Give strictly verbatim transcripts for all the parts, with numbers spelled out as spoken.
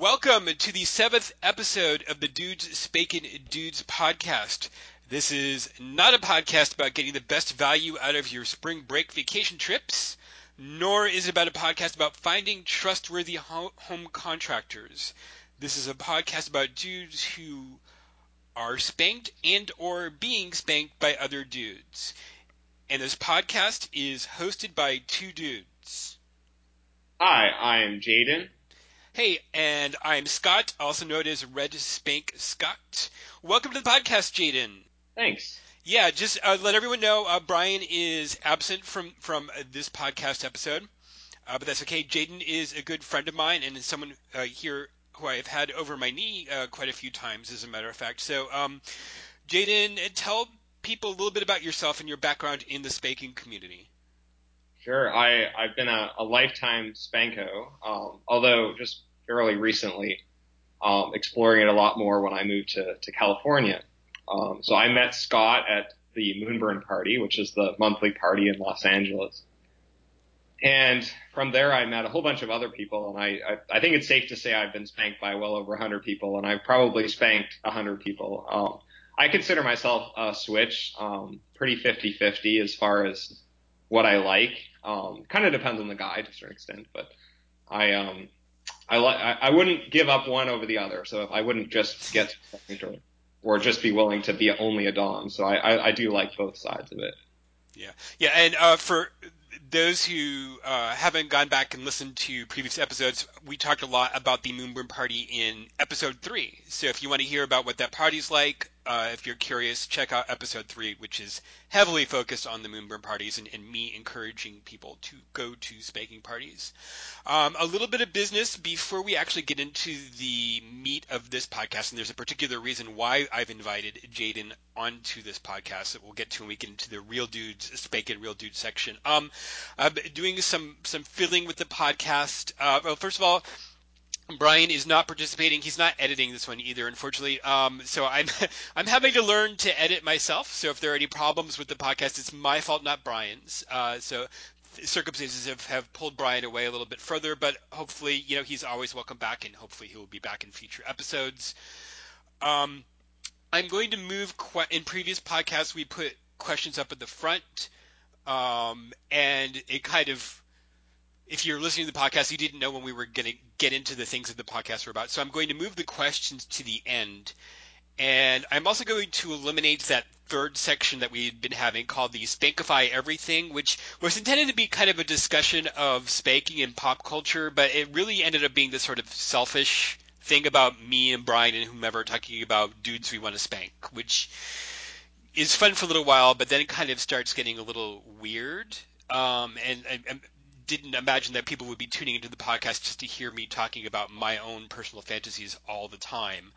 Welcome to the seventh episode of the Dudes Spankin' Dudes podcast. This is not a podcast about getting the best value out of your spring break vacation trips, nor is it about a podcast about finding trustworthy home contractors. This is a podcast about dudes who are spanked and or being spanked by other dudes. And this podcast is hosted by two dudes. Hi, I am Jaden. Hey, and I'm Scott, also known as Red Spank Scott. Welcome to the podcast, Jaden. Thanks. Yeah, just uh, let everyone know uh, Brian is absent from, from uh, this podcast episode, uh, but that's okay. Jaden is a good friend of mine and is someone uh, here who I have had over my knee uh, quite a few times, as a matter of fact. So, um, Jaden, tell people a little bit about yourself and your background in the spanking community. Sure. I, I've been a, a lifetime spanko, um, although just fairly recently, um, exploring it a lot more when I moved to, to California. Um, so I met Scott at the Moonburn party, which is the monthly party in Los Angeles. And from there, I met a whole bunch of other people. And I, I, I think it's safe to say I've been spanked by well over one hundred people, and I've probably spanked one hundred people. Um, I consider myself a switch, um, pretty fifty-fifty as far as what I like. Um, kind of depends on the guy to a certain extent, but I, um, I like, I, I wouldn't give up one over the other. So I wouldn't just get, or, or just be willing to be only a dom. So I, I, I do like both sides of it. Yeah. Yeah. And, uh, for those who, uh, haven't gone back and listened to previous episodes, we talked a lot about the Moonburn party in episode three. So if you want to hear about what that party's like, Uh, if you're curious, check out episode three, which is heavily focused on the Moonburn parties and, and me encouraging people to go to spanking parties. Um, a little bit of business before we actually get into the meat of this podcast, and there's a particular reason why I've invited Jaden onto this podcast that we'll get to when we get into the Real Dudes, Spankin' Real Dudes section. Um, I'm doing some, some fiddling with the podcast. Uh, well, first of all, Brian is not participating. He's not editing this one either, unfortunately. Um, so I'm I'm having to learn to edit myself. So if there are any problems with the podcast, it's my fault, not Brian's. Uh, so circumstances have, have pulled Brian away a little bit further, but hopefully, you know, he's always welcome back, and hopefully he will be back in future episodes. Um, I'm going to move qu- – in previous podcasts, we put questions up at the front, um, and it kind of – if you're listening to the podcast, you didn't know when we were going to get into the things that the podcast were about. So I'm going to move the questions to the end. And I'm also going to eliminate that third section that we've been having called the Spankify Everything, which was intended to be kind of a discussion of spanking and pop culture, but it really ended up being this sort of selfish thing about me and Brian and whomever talking about dudes we want to spank, which is fun for a little while, but then it kind of starts getting a little weird. Um, and, and, and didn't imagine that people would be tuning into the podcast just to hear me talking about my own personal fantasies all the time.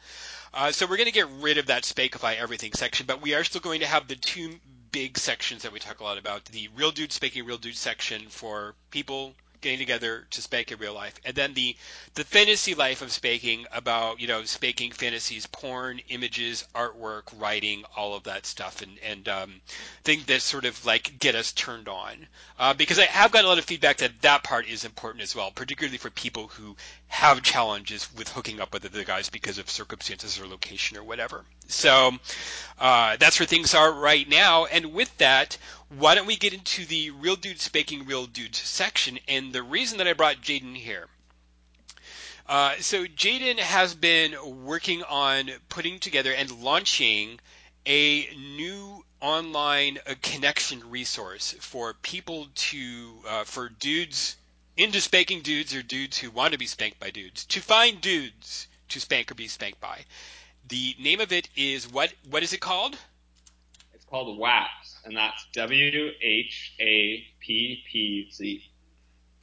Uh, so we're going to get rid of that Spankify Everything section, but we are still going to have the two big sections that we talk a lot about, the Real Dude Spanking Real Dude section for people getting together to spank in real life, and then the, the fantasy life of spanking about, you know, spanking fantasies, porn, images, artwork, writing, all of that stuff, and, and um, things that sort of, like, get us turned on. Uh, because I have gotten a lot of feedback that that part is important as well, particularly for people who have challenges with hooking up with other guys because of circumstances or location or whatever. So uh, that's where things are right now, and with that, why don't we get into the Real Dudes Spanking Real Dudes section, and the reason that I brought Jaden here. Uh, so Jaden has been working on putting together and launching a new online uh, connection resource for people to, uh, for dudes into spanking dudes or dudes who want to be spanked by dudes, to find dudes to spank or be spanked by. The name of it is, what? what is it called? It's called WHAPPZ. And that's W H A P P Z.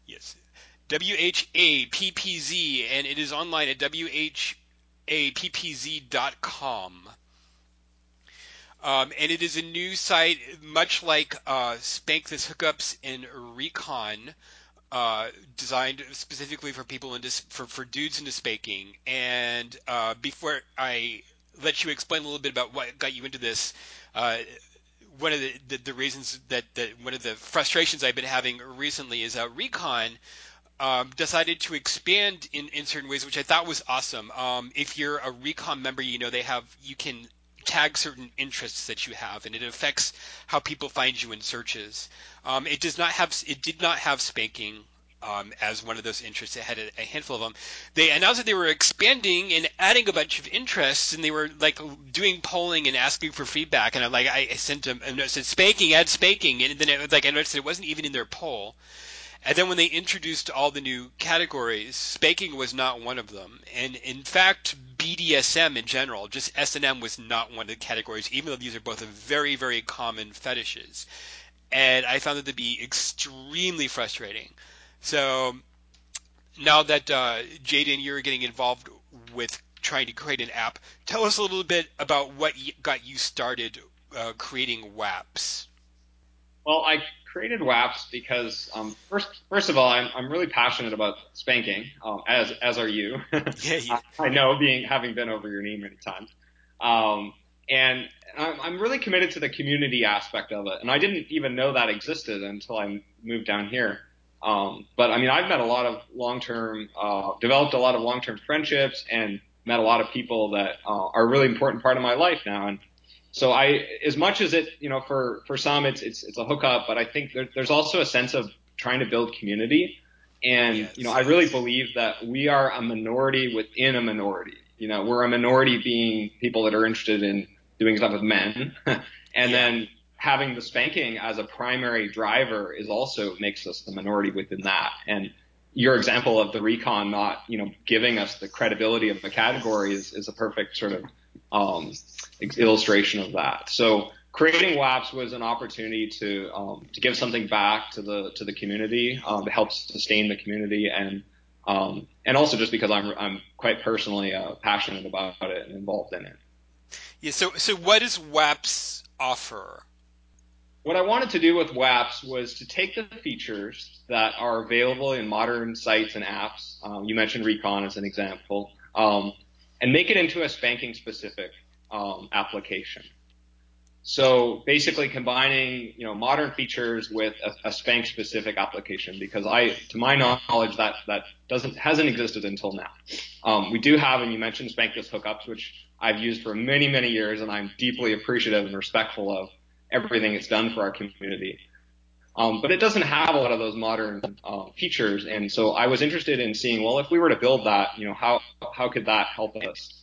Yes, W H A P P Z, and it is online at W H A P P Z dot com. Um, and it is a new site, much like uh, Spankthis Hookups and Recon, uh, designed specifically for people into for, for dudes into spanking. And uh, before I let you explain a little bit about what got you into this, uh, one of the, the, the reasons that, that one of the frustrations I've been having recently is uh, Recon um, decided to expand in, in certain ways, which I thought was awesome. Um, if you're a Recon member, you know, they have, you can tag certain interests that you have, and it affects how people find you in searches. Um, it does not have, it did not have spanking Um, as one of those interests. It had a, a handful of them. They announced that they were expanding and adding a bunch of interests, and they were like doing polling and asking for feedback. And I'm like, I, I sent them and I said spanking, add spanking, and then it was like I noticed that it wasn't even in their poll. And then when they introduced all the new categories, spanking was not one of them. And in fact, B D S M in general, just S and M, was not one of the categories, even though these are both very, very common fetishes. And I found that to be extremely frustrating. So now that uh, Jaden, you're getting involved with trying to create an app, tell us a little bit about what got you started uh, creating WHAPPZ. Well, I created WHAPPZ because um, first, first of all, I'm I'm really passionate about spanking, um, as as are you. Yeah, yeah. I know, being having been over your knee many times, um, and I'm really committed to the community aspect of it. And I didn't even know that existed until I moved down here. Um, but I mean, I've met a lot of long-term, uh, developed a lot of long-term friendships and met a lot of people that, uh, are a really important part of my life now. And so I, as much as it, you know, for, for some it's, it's, it's a hookup, but I think there, there's also a sense of trying to build community. And, yes. you know, I really believe that we are a minority within a minority. You know, we're a minority being people that are interested in doing stuff with men. and yeah. then, having the spanking as a primary driver is also makes us the minority within that. And your example of the Recon not, you know, giving us the credibility of the category is, is a perfect sort of um, illustration of that. So creating WHAPPZ was an opportunity to um, to give something back to the to the community, um, to help sustain the community, and um, and also just because I'm I'm quite personally uh, passionate about it and involved in it. Yeah. So so what does WHAPPZ offer? What I wanted to do with WHAPPZ was to take the features that are available in modern sites and apps, um, you mentioned Recon as an example, um, and make it into a spanking-specific um, application. So basically combining, you know, modern features with a, a spank-specific application, because I, to my knowledge, that, that doesn't hasn't existed until now. Um, we do have, and you mentioned Spankthis hookups, which I've used for many, many years, and I'm deeply appreciative and respectful of everything it's done for our community. Um, but it doesn't have a lot of those modern uh, features. And so I was interested in seeing, well, if we were to build that, you know, how how could that help us?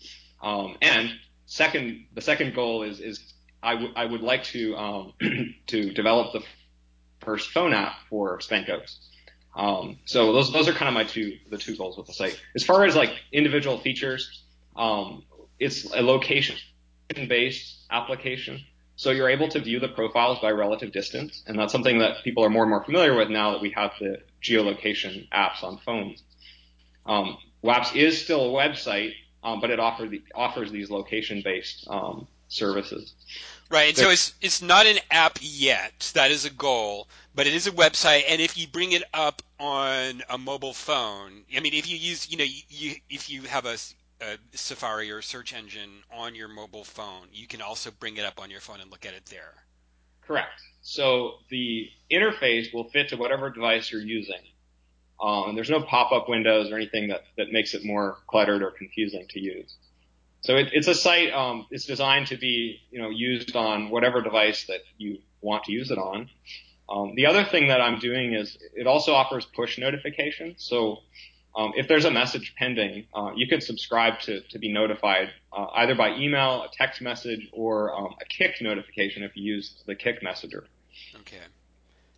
Um, and second, the second goal is, is I, w- I would like to um, to develop the first phone app for Spankos. Um, so those those are kind of my two, the two goals with the site. As far as like individual features, um, it's a location-based application. So you're able to view the profiles by relative distance, and that's something that people are more and more familiar with now that we have the geolocation apps on phones. Um, WHAPPZ is still a website, um, but it offer the, offers these location-based um, services. Right, and so it's it's not an app yet. That is a goal, but it is a website, and if you bring it up on a mobile phone, I mean, if you use, you know, you, you if you have a a Safari or search engine on your mobile phone, you can also bring it up on your phone and look at it there. Correct. So the interface will fit to whatever device you're using. Um, and there's no pop-up windows or anything that, that makes it more cluttered or confusing to use. So it, it's a site, um, it's designed to be, you know, used on whatever device that you want to use it on. Um, the other thing that I'm doing is it also offers push notifications. So Um, if there's a message pending, uh, you can subscribe to, to be notified uh, either by email, a text message, or um, a kick notification if you use the kick messenger. Okay.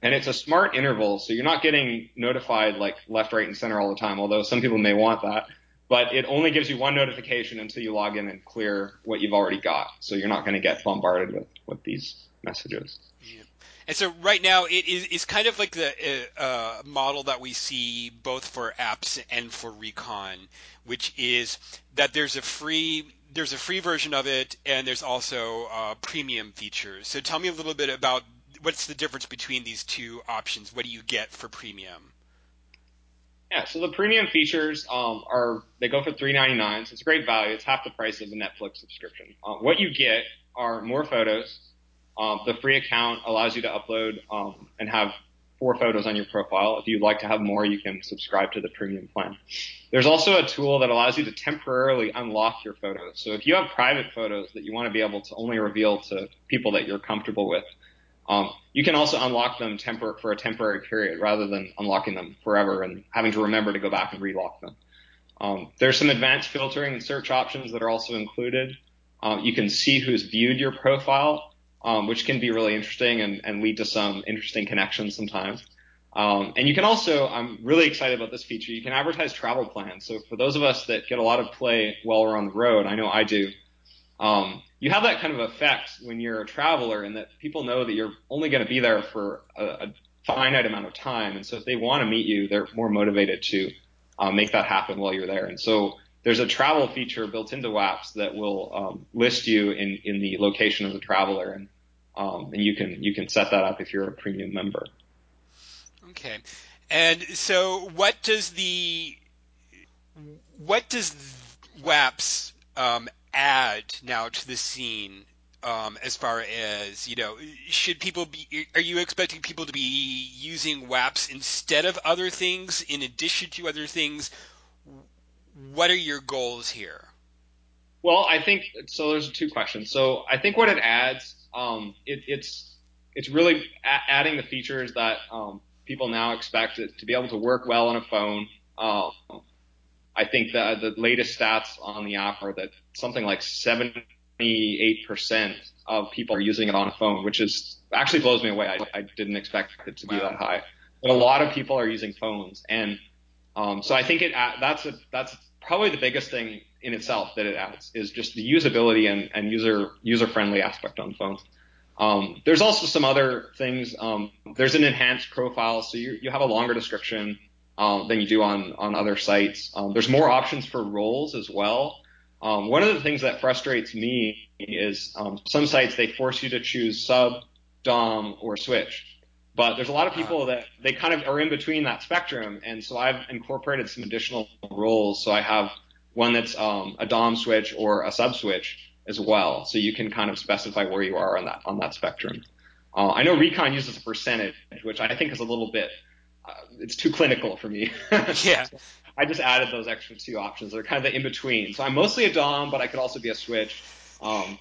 And it's a smart interval, so you're not getting notified like left, right, and center all the time, although some people may want that. But it only gives you one notification until you log in and clear what you've already got, so you're not going to get bombarded with, with these messages. Yeah. And so right now it is it's kind of like the uh, model that we see both for apps and for Recon, which is that there's a free there's a free version of it, and there's also uh, premium features. So tell me a little bit about what's the difference between these two options. What do you get for premium? Yeah, so the premium features um, are they go for three ninety-nine, so it's a great value. It's half the price of a Netflix subscription. Uh, what you get are more photos. Um, the free account allows you to upload um, and have four photos on your profile. If you'd like to have more, you can subscribe to the premium plan. There's also a tool that allows you to temporarily unlock your photos. So if you have private photos that you want to be able to only reveal to people that you're comfortable with, um, you can also unlock them tempor- for a temporary period rather than unlocking them forever and having to remember to go back and relock them. Um, there's some advanced filtering and search options that are also included. Um, you can see who's viewed your profile, um, which can be really interesting and, and lead to some interesting connections sometimes. Um, and you can also, I'm really excited about this feature, you can advertise travel plans. So for those of us that get a lot of play while we're on the road, I know I do, um, you have that kind of effect when you're a traveler in that people know that you're only going to be there for a, a finite amount of time. And so if they want to meet you, they're more motivated to Uh, make that happen while you're there. And so there's a travel feature built into WHAPZ that will um, list you in, in the location of the traveler, and um, and you can you can set that up if you're a premium member. Okay, and so what does the what does WHAPZ um, add now to the scene? Um, as far as, you know, should people be, are you expecting people to be using WHAPZ instead of other things, in addition to other things? What are your goals here? Well, I think, so there's two questions. So I think what it adds, um, it, it's it's really a- adding the features that um, people now expect it to be able to work well on a phone. Um, I think the, the latest stats on the app are that something like seven twenty-eight percent of people are using it on a phone, which is actually blows me away. I, I didn't expect it to be wow. that high. But a lot of people are using phones, and um, so I think it that's a, that's probably the biggest thing in itself that it adds is just the usability and, and user user friendly aspect on phones. Um, there's also some other things. Um, there's an enhanced profile, so you you have a longer description um, than you do on on other sites. Um, there's more options for roles as well. Um, one of the things that frustrates me is um, some sites, they force you to choose sub, dom, or switch. But there's a lot of people that they kind of are in between that spectrum. And so I've incorporated some additional roles. So I have one that's um, a dom switch or a sub switch as well. So you can kind of specify where you are on that on that spectrum. Uh, I know Recon uses a percentage, which I think is a little bit uh, – it's too clinical for me. Yeah. I just added those extra two options. They're kind of the in-between. So I'm mostly a dom, but I could also be a switch. Um,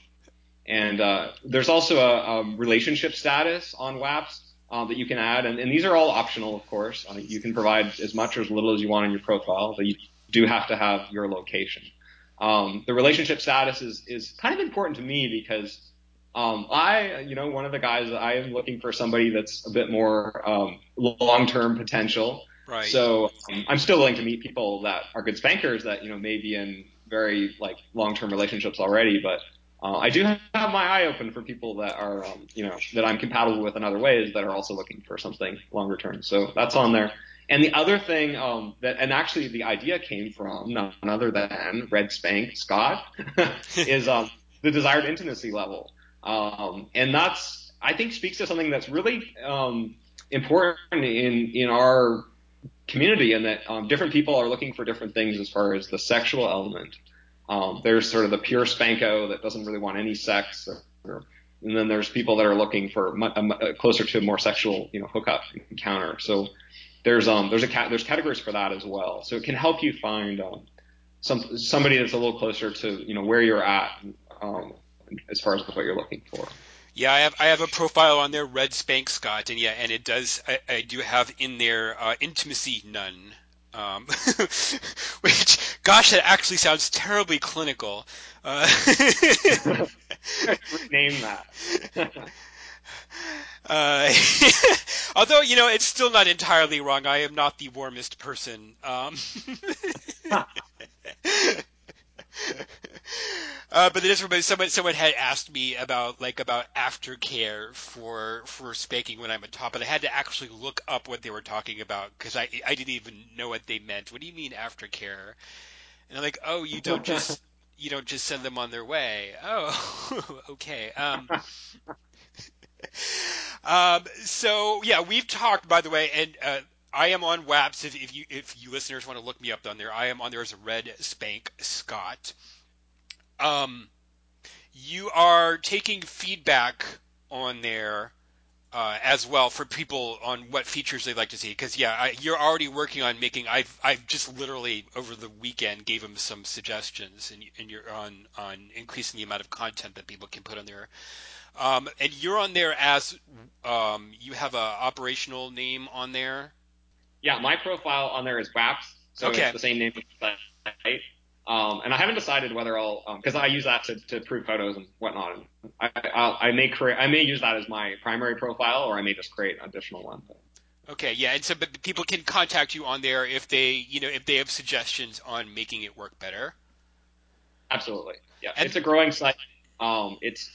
and uh, there's also a, a relationship status on WHAPZ uh, that you can add. And, and these are all optional, of course. Uh, you can provide as much or as little as you want in your profile, but you do have to have your location. Um, the relationship status is, is kind of important to me because um, I, you know, one of the guys, I am looking for somebody that's a bit more um, long-term potential. Right. So um, I'm still willing to meet people that are good spankers that, you know, may be in very like long-term relationships already, but uh, I do have my eye open for people that are, um, you know, that I'm compatible with in other ways that are also looking for something longer term. So that's on there. And the other thing um, that, and actually the idea came from none other than Red Spank Scott, is um, the desired intimacy level. Um, and that's, I think, speaks to something that's really um, important in, in our community, and that um, different people are looking for different things as far as the sexual element. Um, there's sort of the pure spanko that doesn't really want any sex, or, or, and then there's people that are looking for mu- uh, closer to a more sexual, you know, hookup encounter. So there's um there's a ca- there's categories for that as well. So it can help you find um, some somebody that's a little closer to, you know, where you're at um, as far as what you're looking for. Yeah, I have I have a profile on there, Red Spank Scott, and yeah, and it does. I, I do have in there uh, intimacy none, um, which, gosh, that actually sounds terribly clinical. Uh, Name that. uh, although, you know, it's still not entirely wrong. I am not the warmest person. Um, Uh, but this reminds, someone someone had asked me about like about aftercare for for spanking when I'm a top, and I had to actually look up what they were talking about because I I didn't even know what they meant. What do you mean aftercare? And I'm like, oh, you don't just you don't just send them on their way. Oh, okay. Um, um. So yeah, we've talked, by the way, and uh, I am on WHAPZ. If, if you if you listeners want to look me up on there, I am on there as Red Spank Scott. Um, you are taking feedback on there uh, as well for people on what features they'd like to see. Because, yeah, I, you're already working on making – I've I've just literally over the weekend gave them some suggestions and, and you're on, on increasing the amount of content that people can put on there. Um, and you're on there as um, – you have a operational name on there? Yeah, my profile on there is WHAPPZ. So okay. It's the same name as the site. Um, and I haven't decided whether I'll um, – because I use that to, to prove photos and whatnot. I, I'll, I may create – I may use that as my primary profile, or I may just create an additional one. Okay, yeah. And so but people can contact you on there if they – you know, if they have suggestions on making it work better. Absolutely. Yeah. And, it's a growing site. Um, it's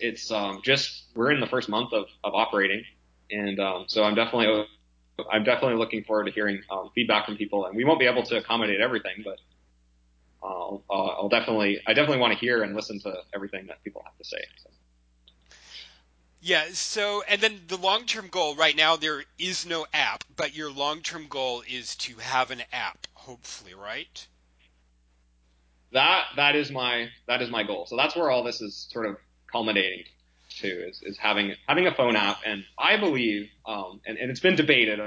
it's um, just – we're in the first month of, of operating. And um, so I'm definitely – I'm definitely looking forward to hearing um, feedback from people, and we won't be able to accommodate everything, but I'll, uh, I'll definitely, I definitely want to hear and listen to everything that people have to say. So. Yeah. So, and then the long-term goal right now, there is no app, but your long-term goal is to have an app, hopefully, right? That, that is my, that is my goal. So that's where all this is sort of culminating too, is, is having having a phone app. And I believe, um, and, and it's been debated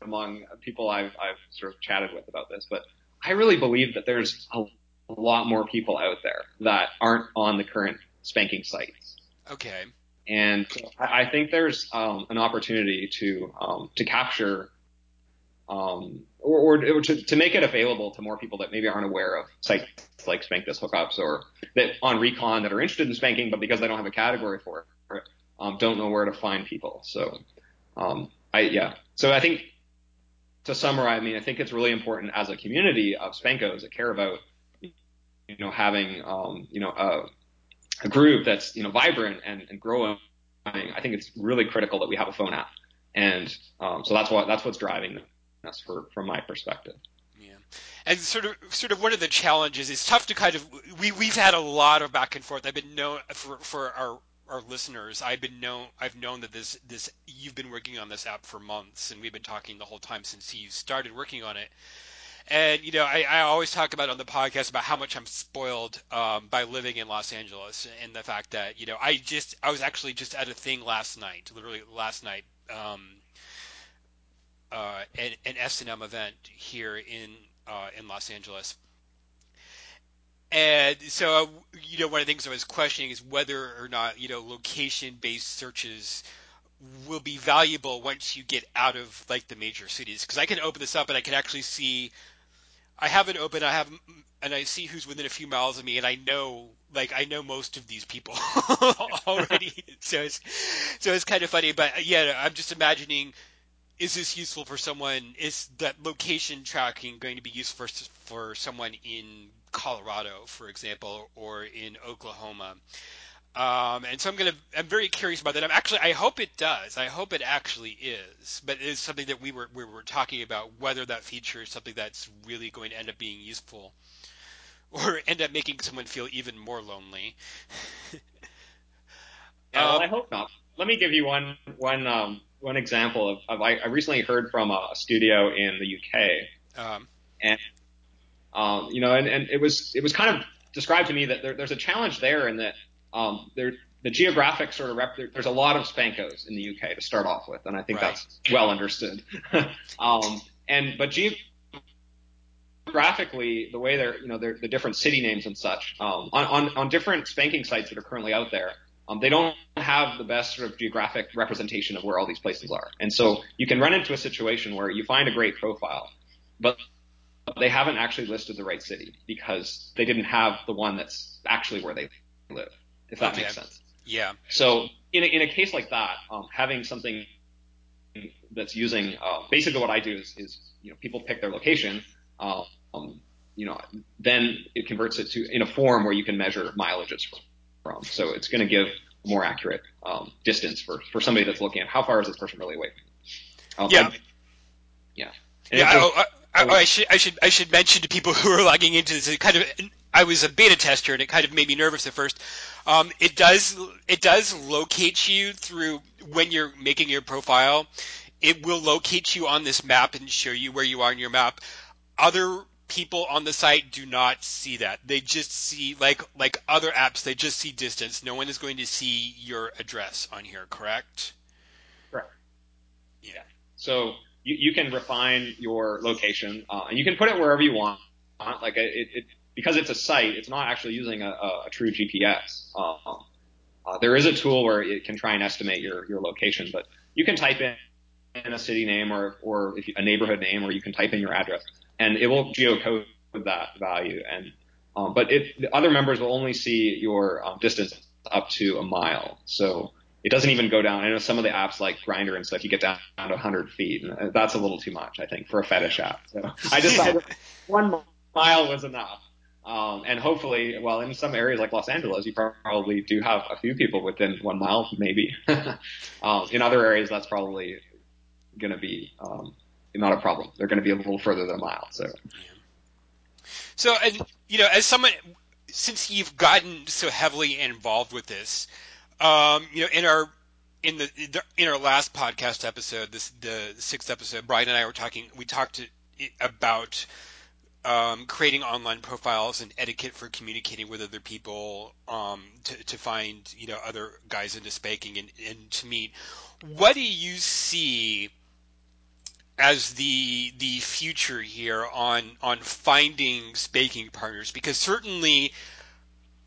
among people I've, I've sort of chatted with about this, but I really believe that there's a lot more people out there that aren't on the current spanking sites. Okay. And I think there's um, an opportunity to um, to capture um, or, or to, to make it available to more people that maybe aren't aware of sites like Spankthis Hookups, or that on Recon that are interested in spanking, but because they don't have a category for it, Um, don't know where to find people. So, um, I, yeah. So I think to summarize, I mean, I think it's really important as a community of spankos that care about, you know, having, um, you know, a, a group that's, you know, vibrant and, and growing. I think it's really critical that we have a phone app. And, um, so that's what, that's what's driving them. That's for, from my perspective. Yeah. And sort of, sort of one of the challenges is tough to kind of, we, we've had a lot of back and forth. I've been known for, for our, our listeners, I've been known, I've known that this, this, you've been working on this app for months, and we've been talking the whole time since you started working on it. And, you know, I, I always talk about on the podcast about how much I'm spoiled um, by living in Los Angeles, and the fact that, you know, I just, I was actually just at a thing last night, literally last night, um, uh, an, an S and M event here in, uh, in Los Angeles. And so, you know, one of the things I was questioning is whether or not, you know, location-based searches will be valuable once you get out of, like, the major cities. Because I can open this up and I can actually see – I have it open, I have, and I see who's within a few miles of me, and I know – like, I know most of these people already. So it's, so it's kind of funny. But, yeah, I'm just imagining – is this useful for someone? Is that location tracking going to be useful for, for someone in Colorado, for example, or in Oklahoma? Um, and so I'm gonna, I'm very curious about that. I'm actually, I hope it does. I hope it actually is. But it is something that we were we were talking about, whether that feature is something that's really going to end up being useful, or end up making someone feel even more lonely. Yeah, well, um, I hope not. Let me give you one one. Um... One example of, of I, I recently heard from a studio in the U K, um, and um, you know, and, and it was it was kind of described to me that there, there's a challenge there, in that um, there the geographic sort of rep, there, there's a lot of spankos in the U K to start off with, and I think right. That's well understood. um, and but geographically, the way they're you know they're, the different city names and such um, on, on on different spanking sites that are currently out there. Um, they don't have the best sort of geographic representation of where all these places are. And so you can run into a situation where you find a great profile, but they haven't actually listed the right city because they didn't have the one that's actually where they live, if that okay. makes sense. Yeah. So in a, in a case like that, um, having something that's using uh, – basically what I do is, is you know, people pick their location. Um, you know, then it converts it to – in a form where you can measure mileages from. From. So it's going to give more accurate um, distance for, for somebody that's looking at how far is this person really away from. Um, yeah. I, yeah. And yeah. Just, I, I, I, I should I should I should mention to people who are logging into this. It kind of I was a beta tester and it kind of made me nervous at first. Um, it does it does locate you through when you're making your profile. It will locate you on this map and show you where you are on your map. Other people on the site do not see that. They just see, like like other apps, they just see distance. No one is going to see your address on here, correct? Correct. Yeah. So you, you can refine your location, uh, and you can put it wherever you want. Like it, it because it's a site, it's not actually using a, a, a true G P S. Um, uh, there is a tool where it can try and estimate your, your location, but you can type in in a city name or or if you, a neighborhood name, or you can type in your address, and it will geocode that value. And um, but it, the other members will only see your um, distance up to a mile, so it doesn't even go down. I know some of the apps like Grindr and stuff, you get down to one hundred feet, and that's a little too much, I think, for a fetish app. So I just thought one mile was enough. Um, and hopefully, well, in some areas like Los Angeles, you probably do have a few people within one mile, maybe. um, in other areas, that's probably going to be um, not a problem. They're going to be a little further than a mile. So, so as, you know, as someone, since you've gotten so heavily involved with this, um, you know, in our in the in our last podcast episode, this the sixth episode, Brian and I were talking. We talked to, about. Um, creating online profiles and etiquette for communicating with other people, um, to, to find, you know, other guys into spanking and, and to meet. What do you see as the the future here on on finding spanking partners? Because certainly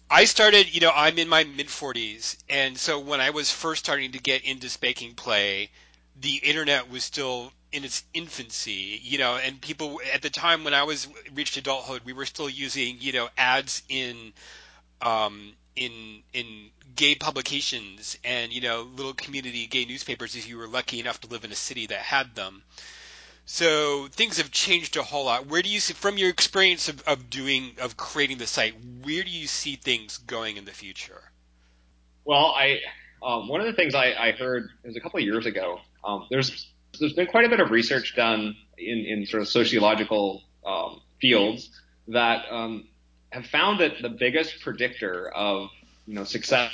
I started, you know, I'm in my mid forties, and so when I was first starting to get into spanking play, the internet was still in its infancy, you know, and people at the time when I was reached adulthood, we were still using, you know, ads in, um, in, in gay publications and, you know, little community gay newspapers if you were lucky enough to live in a city that had them. So things have changed a whole lot. Where do you see, from your experience of, of doing, of creating the site, where do you see things going in the future? Well, I, um, one of the things I, I heard, it was a couple of years ago, um, there's, there's been quite a bit of research done in, in sort of sociological um, fields that um, have found that the biggest predictor of, you know, success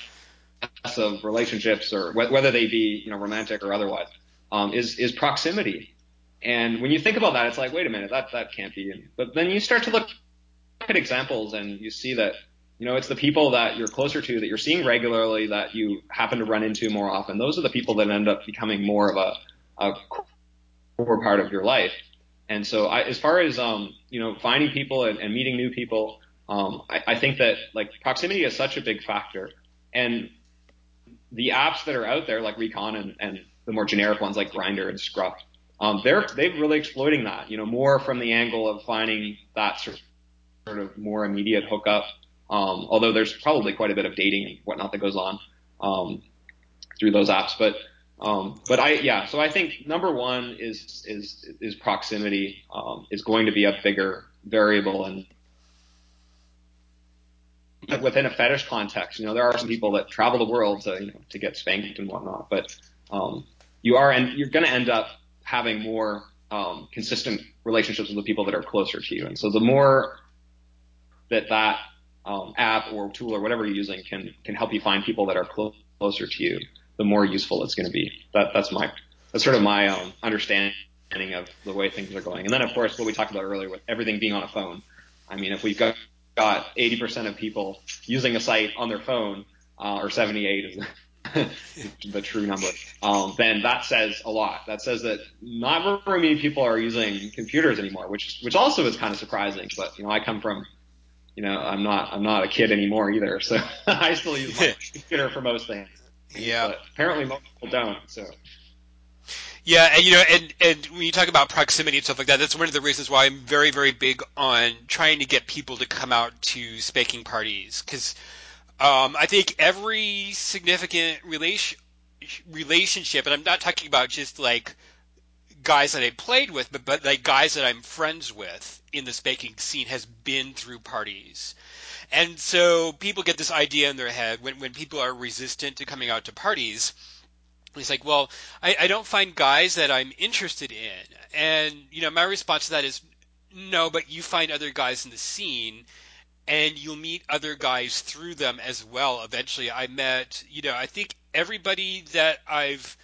of relationships, or wh- whether they be, you know, romantic or otherwise, um, is, is proximity. And when you think about that, it's like, wait a minute, that, that can't be. But then you start to look at examples and you see that, you know, it's the people that you're closer to, that you're seeing regularly, that you happen to run into more often. Those are the people that end up becoming more of a, a core part of your life. And so I, as far as, um, you know, finding people and, and meeting new people, um, I, I think that, like, proximity is such a big factor. And the apps that are out there, like Recon and, and the more generic ones like Grindr and Scruff, um, they're, they're really exploiting that, you know, more from the angle of finding that sort of, sort of more immediate hookup. Um, although there's probably quite a bit of dating and whatnot that goes on, um, through those apps. But, Um, but I, yeah, so I think number one is, is, is proximity, um, is going to be a bigger variable. And within a fetish context, you know, there are some people that travel the world to, you know, to get spanked and whatnot, but, um, you are, and you're going to end up having more, um, consistent relationships with the people that are closer to you. And so the more that that, um, app or tool or whatever you're using can, can help you find people that are clo- closer to you, the more useful it's going to be. That, that's my, that's sort of my um, understanding of the way things are going. And then, of course, what we talked about earlier with everything being on a phone. I mean, if we've got, got eighty percent of people using a site on their phone, uh, or seventy-eight is the, the true number, um, then that says a lot. That says that not very many people are using computers anymore, which which also is kind of surprising. But, you know, I come from, you know, I'm not I'm not a kid anymore either, so I still use my computer for most things. Yeah, but apparently most people don't. So yeah, and you know, and, and when you talk about proximity and stuff like that, that's one of the reasons why I'm very, very big on trying to get people to come out to spanking parties, because um, I think every significant relation relationship, and I'm not talking about just like guys that I played with, but but like guys that I'm friends with in the spanking scene, has been through parties. And so people get this idea in their head when, when people are resistant to coming out to parties. It's like, well, I, I don't find guys that I'm interested in. And, you know, my response to that is, no, but you find other guys in the scene and you'll meet other guys through them as well. Eventually I met, you know, I think everybody that I've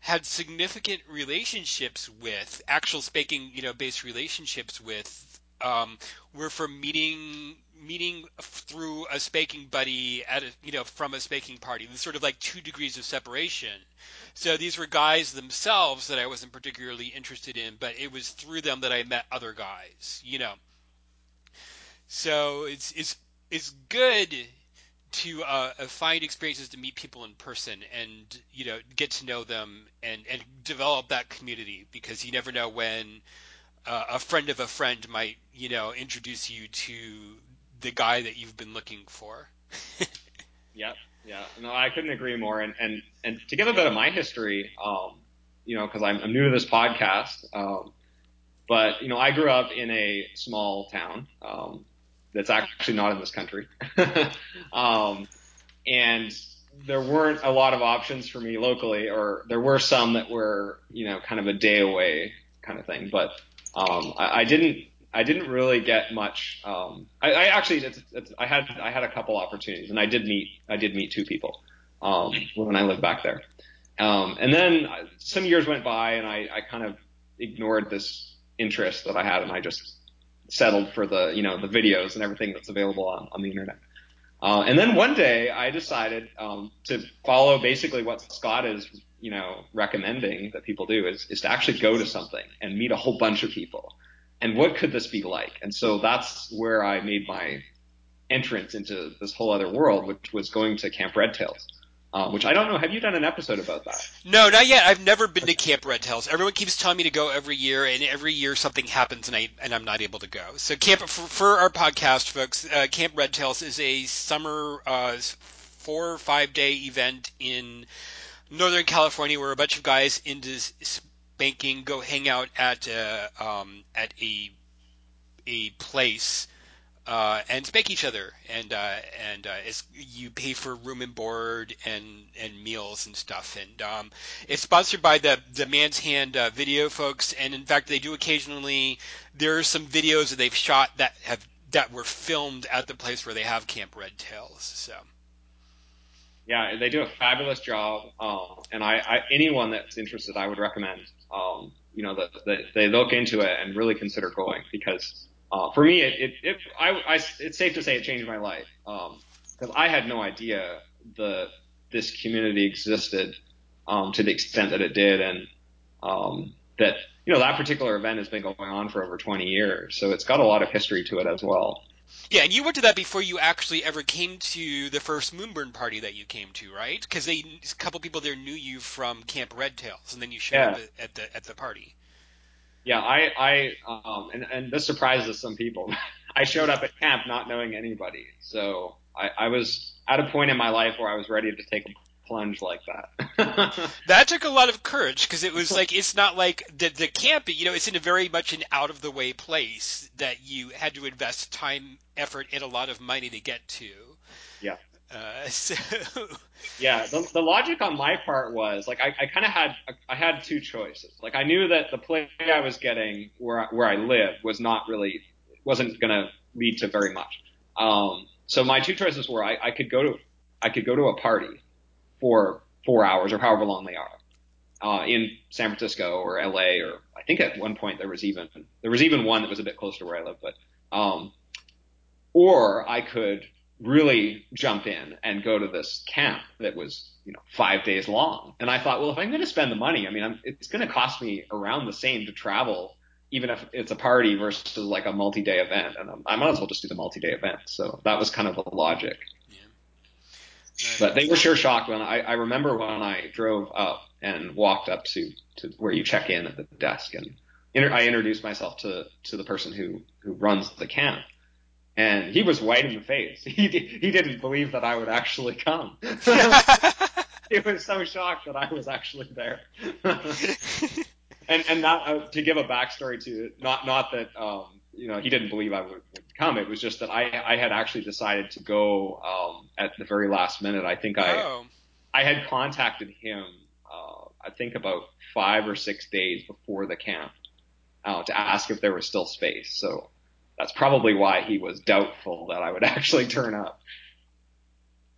had significant relationships with, actual spanking, you know, based relationships with, um, were from meeting meeting through a spanking buddy at a, you know, from a spanking party. There's sort of like two degrees of separation. So these were guys themselves that I wasn't particularly interested in, but it was through them that I met other guys, you know. So it's it's it's good to uh, find experiences to meet people in person and, you know, get to know them and, and develop that community, because you never know when uh, a friend of a friend might, you know, introduce you to the guy that you've been looking for. Yeah. Yeah. No, I couldn't agree more. And, and, and to give a bit of my history, um, you know, cause I'm, I'm new to this podcast. Um, but you know, I grew up in a small town, um, that's actually not in this country. um, and there weren't a lot of options for me locally, or there were some that were, you know, kind of a day away kind of thing. But, um, I, I didn't, I didn't really get much. Um, I, I actually, it's, it's, I had, I had a couple opportunities, and I did meet, I did meet two people um, when I lived back there. Um, and then some years went by, and I, I kind of ignored this interest that I had, and I just settled for the, you know, the videos and everything that's available on, on the internet. Uh, and then one day, I decided um, to follow basically what Scott is, you know, recommending that people do is, is to actually go to something and meet a whole bunch of people. And what could this be like? And so that's where I made my entrance into this whole other world, which was going to Camp Red Tails, uh, which I don't know. Have you done an episode about that? No, not yet. I've never been okay. to Camp Red Tails. Everyone keeps telling me to go every year, and every year something happens, and, I, and I'm not able to go. So camp for, for our podcast, folks, uh, Camp Red Tails is a summer uh, four- or five-day event in Northern California where a bunch of guys in this banking go hang out at uh, um, at a a place uh, and spank each other, and uh, and uh, it's, you pay for room and board and and meals and stuff, and um, it's sponsored by the the Man's Hand uh, video folks, and in fact they do occasionally, there are some videos that they've shot that have that were filmed at the place where they have Camp Red Tails. So yeah, they do a fabulous job, um, and I, I anyone that's interested, I would recommend, um, you know, that the, they look into it and really consider going, because uh, for me, it, it, it I, I it's safe to say it changed my life, because um, I had no idea the this community existed um, to the extent that it did, and um, that, you know, that particular event has been going on for over twenty years, so it's got a lot of history to it as well. Yeah, and you went to that before you actually ever came to the first Moonburn party that you came to, right? Because a couple people there knew you from Camp Red Tails, and then you showed yeah. up at the at the party. Yeah, I, I um, and, and this surprises some people. I showed up at camp not knowing anybody, so I, I was at a point in my life where I was ready to take a plunge like that. That took a lot of courage, because it was like, it's not like the the camp, you know, it's in a very much an out of the way place that you had to invest time, effort, and a lot of money to get to. Yeah. Uh, so. Yeah. The, the logic on my part was like, I, I kind of had I had two choices. Like, I knew that the play I was getting where I, where I lived was not really wasn't going to lead to very much. Um, so my two choices were I, I could go to I could go to a party for four hours or however long they are, uh, in San Francisco or L A, or I think at one point there was even, there was even one that was a bit closer to where I live, but, um, or I could really jump in and go to this camp that was, you know, five days long. And I thought, well, if I'm going to spend the money, I mean, I'm, it's going to cost me around the same to travel, even if it's a party versus like a multi-day event. And I'm, I might as well just do the multi-day event. So that was kind of the logic. But they were sure shocked when I, I remember when I drove up and walked up to, to where you check in at the desk, and inter- I introduced myself to, to the person who, who runs the camp, and he was white in the face. He he didn't believe that I would actually come. He was so shocked that I was actually there. and and not, uh, to give a backstory to it, not not that um, you know, he didn't believe I would come. It was just that I, I had actually decided to go um, at the very last minute. I think I oh. I had contacted him, uh, I think about five or six days before the camp uh, to ask if there was still space. So that's probably why he was doubtful that I would actually turn up.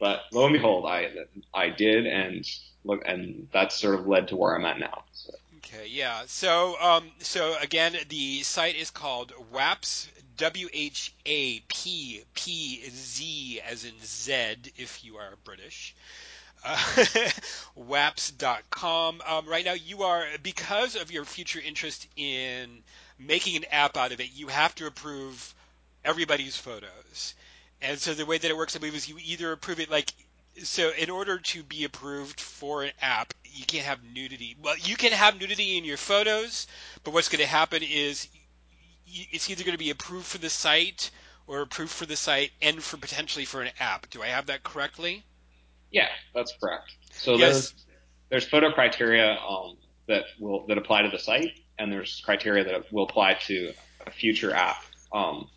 But lo and behold, I I did, and look, and that's sort of led to where I'm at now. So. Okay, yeah. So, um, so again, the site is called WHAPPZ. W H A P P Z as in Zed if you are British. Uh, W H A P P Z dot com. Um, right now you are, because of your future interest in making an app out of it, you have to approve everybody's photos. And so the way that it works, I believe, is you either approve it like, so in order to be approved for an app, you can't have nudity. Well, you can have nudity in your photos, but what's going to happen is it's either going to be approved for the site or approved for the site and for potentially for an app. Do I have that correctly? Yeah, that's correct. So yes. there's, there's photo criteria um, that will that apply to the site, and there's criteria that will apply to a future app um,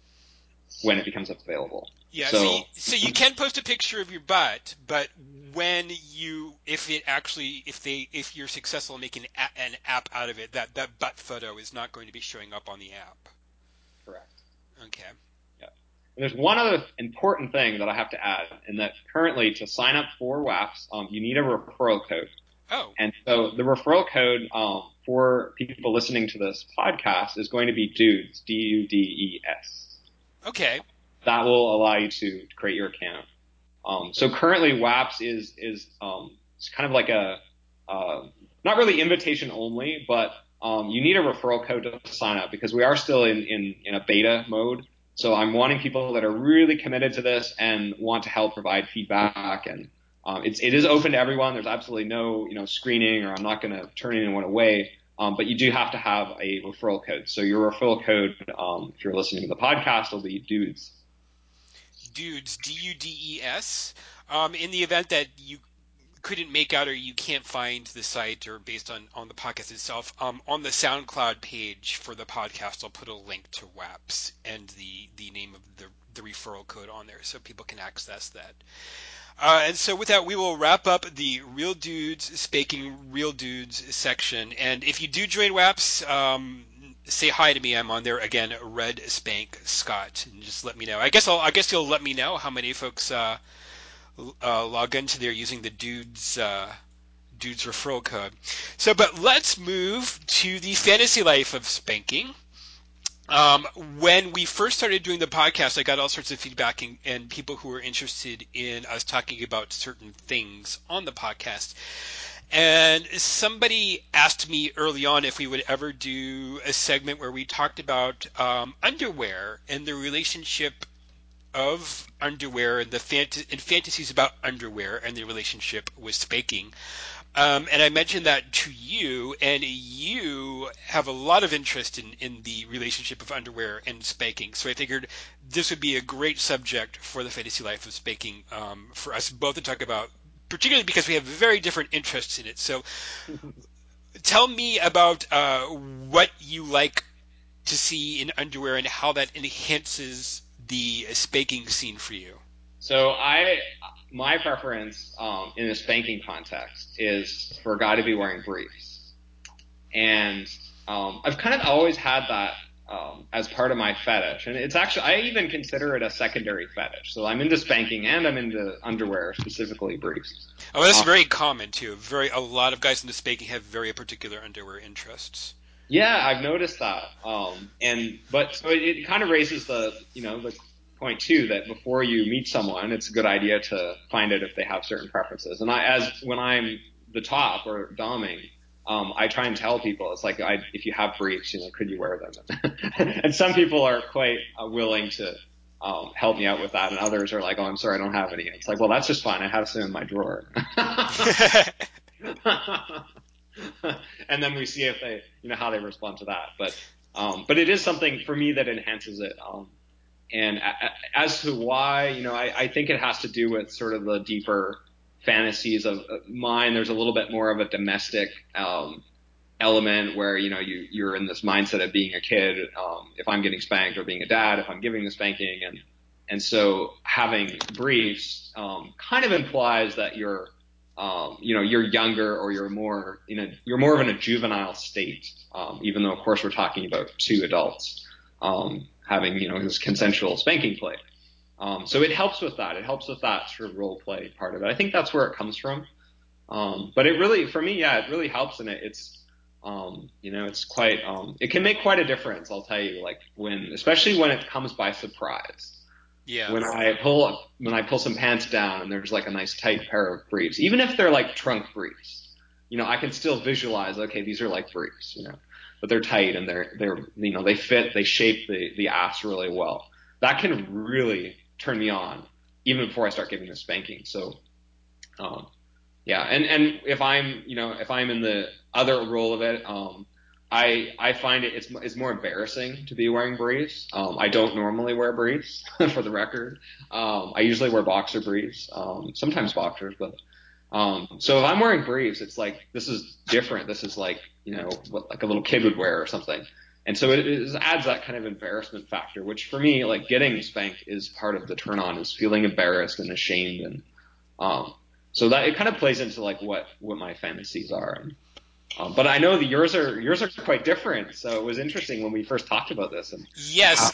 when it becomes available. Yeah, so, so, you, so you can post a picture of your butt, but when you, if it actually, if they, if you're successful in making an app out of it, that, that butt photo is not going to be showing up on the app. Correct. Okay. Yeah. And there's one other important thing that I have to add, and that currently to sign up for W H A P P Z, um, you need a referral code. Oh. And so the referral code um, for people listening to this podcast is going to be dudes, D U D E S. Okay. That will allow you to create your account. Um, so currently W H A P P Z is, is, um, it's kind of like a, uh, not really invitation only, but, um, you need a referral code to sign up because we are still in, in, in a beta mode. So I'm wanting people that are really committed to this and want to help provide feedback. And, um, it's, it is open to everyone. There's absolutely no, you know, screening or I'm not going to turn anyone away. Um, but you do have to have a referral code. So your referral code, um, if you're listening to the podcast, will be dudes. Dudes, D U D E S. Um, in the event that you couldn't make out or you can't find the site or based on, on the podcast itself, um, on the SoundCloud page for the podcast, I'll put a link to W H A P P Z and the, the name of the, the referral code on there so people can access that. Uh, and so with that, we will wrap up the Real Dudes Spanking Real Dudes section. And if you do join W H A P P Z, um, say hi to me. I'm on there again, Red Spank Scott, and just let me know. I guess I'll, I guess you'll let me know how many folks uh, uh, log into there using the dudes uh, dudes referral code. So, but let's move to the fantasy life of spanking. Um, when we first started doing the podcast, I got all sorts of feedback and, and people who were interested in us talking about certain things on the podcast. And somebody asked me early on if we would ever do a segment where we talked about um, underwear and the relationship of underwear and the fant- and fantasies about underwear and the relationship with spanking. Um, and I mentioned that to you, and you have a lot of interest in, in the relationship of underwear and spanking. So I figured this would be a great subject for the fantasy life of spanking um, for us both to talk about, particularly because we have very different interests in it. So tell me about uh, what you like to see in underwear and how that enhances the spanking scene for you. So I, my preference um, in a spanking context is for a guy to be wearing briefs. And um, I've kind of always had that um, as part of my fetish. And it's actually, I even consider it a secondary fetish. So I'm into spanking and I'm into underwear, specifically briefs. Oh, that's um, very common too. Very, a lot of guys into spanking have very particular underwear interests. Yeah, I've noticed that. Um, and, but so it, it kind of raises the, you know, the point too, that before you meet someone, it's a good idea to find out if they have certain preferences. And I, as when I'm the top or doming, um, I try and tell people, it's like, I, if you have briefs, you know, could you wear them? And some people are quite uh, willing to um, help me out with that. And others are like, oh, I'm sorry, I don't have any. It's like, well, that's just fine. I have some in my drawer. And then we see if they, you know, how they respond to that. But, um, but it is something for me that enhances it. Um, And as to why, you know, I, I think it has to do with sort of the deeper fantasies of mine. There's a little bit more of a domestic um, element where, you know, you, you're in this mindset of being a kid, um, if I'm getting spanked, or being a dad, if I'm giving the spanking. And and so having briefs um, kind of implies that you're, um, you know, you're younger, or you're more, you know, you're more of in a juvenile state, um, even though, of course, we're talking about two adults. Um, having, you know, this consensual spanking play. Um, so it helps with that. It helps with that sort of role play part of it. I think that's where it comes from. Um, but it really, for me, yeah, it really helps in it. It's, Um, you know, it's quite, um, it can make quite a difference, I'll tell you, like when, especially when it comes by surprise. Yeah. When I pull up, when I pull some pants down and there's like a nice tight pair of briefs, even if they're like trunk briefs, you know, I can still visualize, okay, these are like briefs, you know, but they're tight and they're, they're, you know, they fit, they shape the, the ass really well. That can really turn me on even before I start giving the spanking. So, um, yeah. And, and if I'm, you know, if I'm in the other role of it, um, I, I find it, it's, it's more embarrassing to be wearing briefs. Um, I don't normally wear briefs for the record. Um, I usually wear boxer briefs, um, sometimes boxers, but, um, so if I'm wearing briefs, it's like, this is different. This is like, you know, what like a little kid would wear or something. And so it, it adds that kind of embarrassment factor, which for me, like getting spanked is part of the turn on, is feeling embarrassed and ashamed. And, um, so that it kind of plays into like what, what my fantasies are. And, Um, but I know that yours are yours are quite different, so it was interesting when we first talked about this. And yes,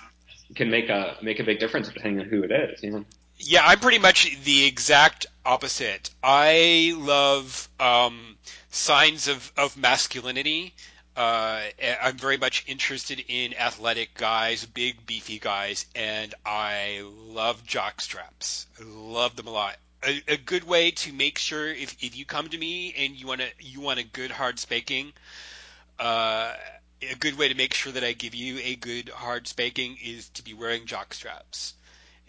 it can make a make a big difference depending on who it is. You know? Yeah, I'm pretty much the exact opposite. I love um, signs of of masculinity. Uh, I'm very much interested in athletic guys, big beefy guys, and I love jock straps. I love them a lot. A, a good way to make sure if, if you come to me and you want to you want a good hard spanking, uh, a good way to make sure that I give you a good hard spanking is to be wearing jock straps.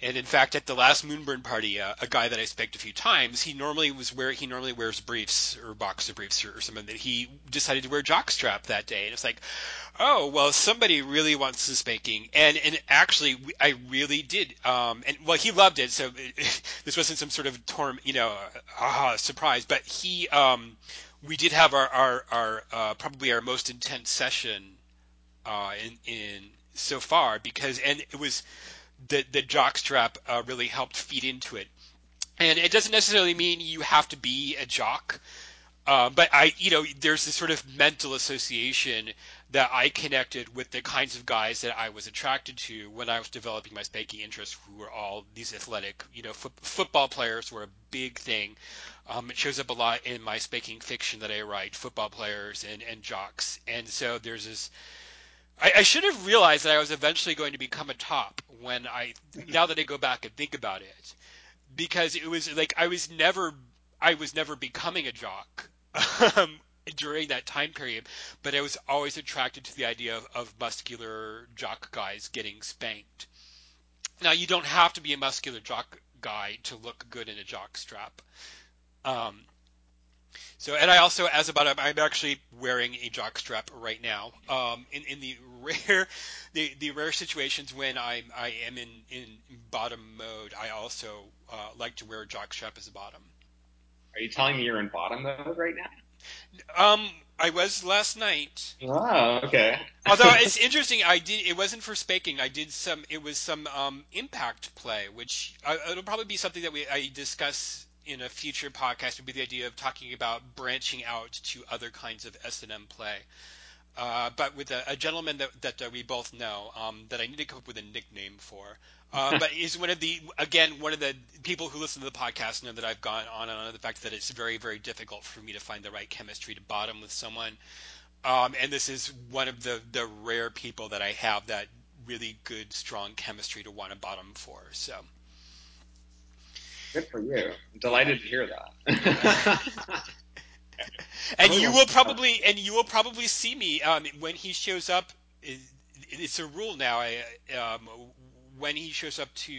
And in fact, at the last Moonburn party, uh, a guy that I spanked a few times, he normally was wear he normally wears briefs or boxer briefs or, or something, that he decided to wear jock strap that day. And it's like, oh well, somebody really wants the spanking. And and actually, I really did. Um, and well, he loved it. So it, this wasn't some sort of torm, you know, aha surprise. But he, um, we did have our our, our uh, probably our most intense session, uh, in in so far because and it was. The, the jockstrap uh, really helped feed into it, and it doesn't necessarily mean you have to be a jock, uh, but I, you know, there's this sort of mental association that I connected with the kinds of guys that I was attracted to when I was developing my spanking interests, who were all these athletic, you know, fo- football players were a big thing. Um, it shows up a lot in my spanking fiction that I write, football players and, and jocks, and so there's this. I, I should have realized that I was eventually going to become a top when I, now that I go back and think about it, because it was like, I was never, I was never becoming a jock um, during that time period, but I was always attracted to the idea of, of muscular jock guys getting spanked. Now you don't have to be a muscular jock guy to look good in a jock strap. Um, So, and I also, as about, I'm actually wearing a jockstrap right now. Um, in, in the rare, the, the rare situations when I'm, I am in, in bottom mode, I also uh, like to wear a jockstrap as a bottom. Are you telling me you're in bottom mode right now? Um, I was last night. Oh, okay. Although it's interesting, I did. It wasn't for spanking. I did some. It was some um, impact play, which uh, it'll probably be something that we I discuss. In a future podcast would be the idea of talking about branching out to other kinds of S and M play. Uh, but with a, a gentleman that, that uh, we both know, um, that I need to come up with a nickname for, uh, but is one of the, again, one of the people who listen to the podcast know that I've gone on and on the fact that it's very, very difficult for me to find the right chemistry to bottom with someone. Um, and this is one of the, the rare people that I have that really good, strong chemistry to want to bottom for. So, good for you. I'm delighted to hear that. and you will probably and you will probably see me um, when he shows up. It's a rule now. I, um, when he shows up to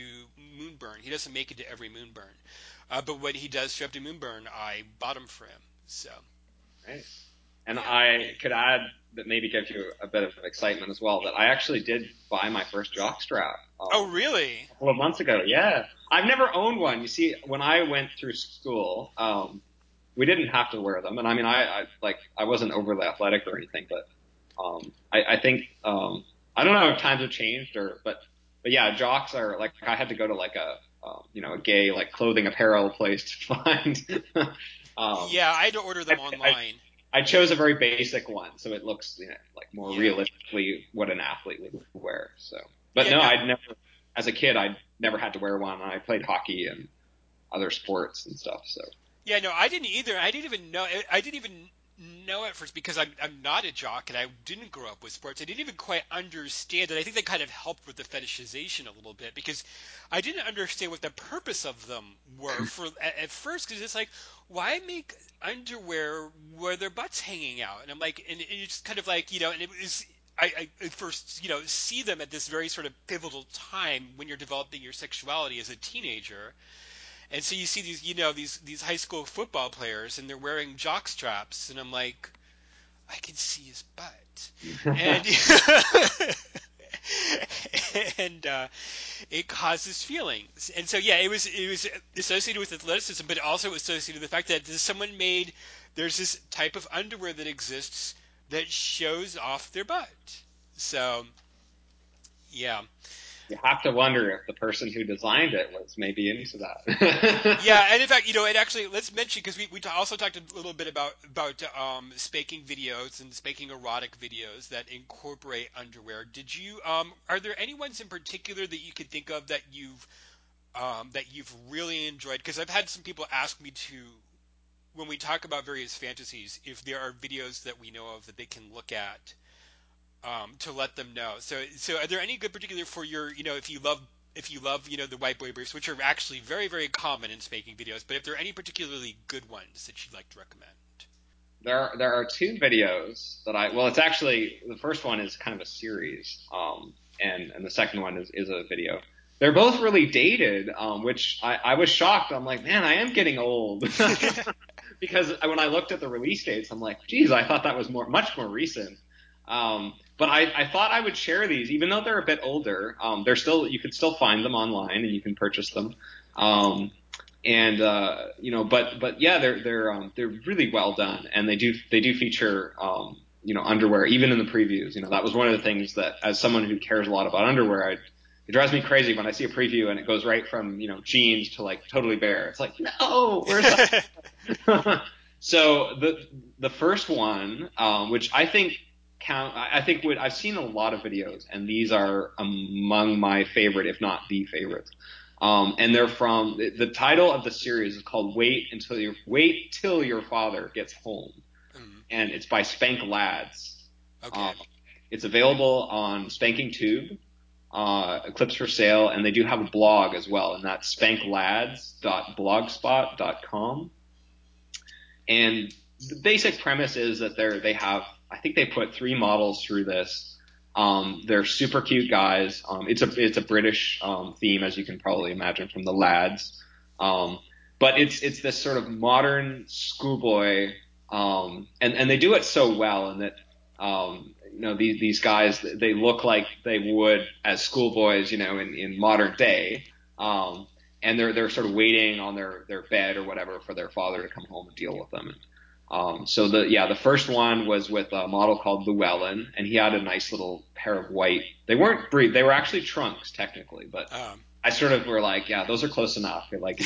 Moonburn, he doesn't make it to every Moonburn. Uh, but when he does show up to Moonburn, I bottom for him. So, right. And yeah. I could add that maybe gives you a bit of excitement as well, that I actually did buy my first jockstrap. Um, oh, really? A couple of months ago, yeah. I've never owned one. You see, when I went through school, um, we didn't have to wear them. And I mean, I, I like, I wasn't overly athletic or anything, but um, I, I think, um, I don't know if times have changed or, but, but yeah, jocks are like, I had to go to like a, um, you know, a gay like clothing apparel place to find. um, yeah, I had to order them I, online. I, I chose a very basic one, so it looks, you know, like more yeah. realistically what an athlete would wear. So, but yeah, no, no, I'd never, as a kid, I'd never had to wear one. I played hockey and other sports and stuff. So yeah, no, I didn't either. I didn't even know. I didn't even know at first because I'm, I'm not a jock and I didn't grow up with sports. I didn't even quite understand it. I think that kind of helped with the fetishization a little bit because I didn't understand what the purpose of them were for at, at first because it's like, why make underwear where their butt's hanging out? And I'm like, and, and it's kind of like, you know, and it was – I, I first, you know, see them at this very sort of pivotal time when you're developing your sexuality as a teenager. And so you see these, you know, these, these high school football players and they're wearing jock straps. And I'm like, I can see his butt. and and uh, it causes feelings. And so, yeah, it was, it was associated with athleticism, but also associated with the fact that someone made, there's this type of underwear that exists that shows off their butt. So, yeah. You have to wonder if the person who designed it was maybe into that. Yeah, and in fact, you know, and actually, let's mention, because we, we t- also talked a little bit about, about um, spanking videos and spanking erotic videos that incorporate underwear. Did you, um, are there any ones in particular that you could think of that you've, um, that you've really enjoyed? Because I've had some people ask me to, when we talk about various fantasies, if there are videos that we know of that they can look at um, to let them know. So, so are there any good particular for your, you know, if you love, if you love, you know, the white boy briefs, which are actually very, very common in spanking videos, but if there are any particularly good ones that you'd like to recommend? There are, there are two videos that I, well, it's actually, the first one is kind of a series. Um, and, and the second one is, is a video. They're both really dated, um, which I, I was shocked. I'm like, man, I am getting old. Because when I looked at the release dates, I'm like, geez, I thought that was more, much more recent. Um, but I, I thought I would share these, even though they're a bit older. Um, they're still, you can still find them online and you can purchase them. Um, and, uh, you know, but, but yeah, they're, they're, um, they're really well done. And they do, they do feature, um, you know, underwear, even in the previews. You know, that was one of the things that, as someone who cares a lot about underwear, I, it drives me crazy when I see a preview and it goes right from, you know, jeans to like totally bare. It's like, no, where's that? So the the first one, um, which I think count, I think would, I've seen a lot of videos, and these are among my favorite, if not the favorite. Um, and they're from the, the title of the series is called "Wait Until Your Wait Till Your Father Gets Home," mm-hmm. and it's by Spank Lads. Okay, um, it's available on Spanking Tube, uh, Eclipse for Sale, and they do have a blog as well, and that's spank lads dot blogspot dot com. And the basic premise is that they're, they have, I think they put three models through this. Um, they're super cute guys. Um, it's a, it's a British, um, theme, as you can probably imagine from the lads. Um, but it's, it's this sort of modern schoolboy. Um, and, and they do it so well in that, um, you know, these, these guys, they look like they would as schoolboys, you know, in, in modern day. Um, And they're they're sort of waiting on their, their bed or whatever for their father to come home and deal with them. Um, so the yeah the first one was with a model called Llewellyn, and he had a nice little pair of white. They weren't brief. They were actually trunks technically, but um, I sort of were like, yeah, those are close enough. You're like,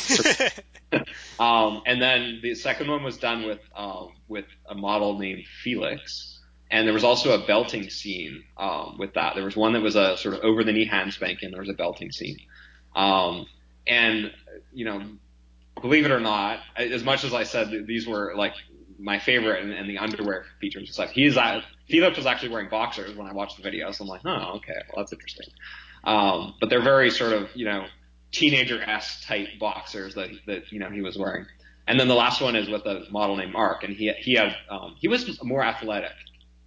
um, and then the second one was done with um, with a model named Felix, and there was also a belting scene um, with that. There was one that was a sort of over the knee hand spanking. There was a belting scene. Um, And, you know, believe it or not, as much as I said these were, like, my favorite and, and the underwear features and stuff, he's, uh, Felix was actually wearing boxers when I watched the video, so I'm like, oh, okay, well, that's interesting. Um, but they're very sort of, you know, teenager-esque type boxers that, that, you know, he was wearing. And then the last one is with a model named Mark, and he he had um, he was more athletic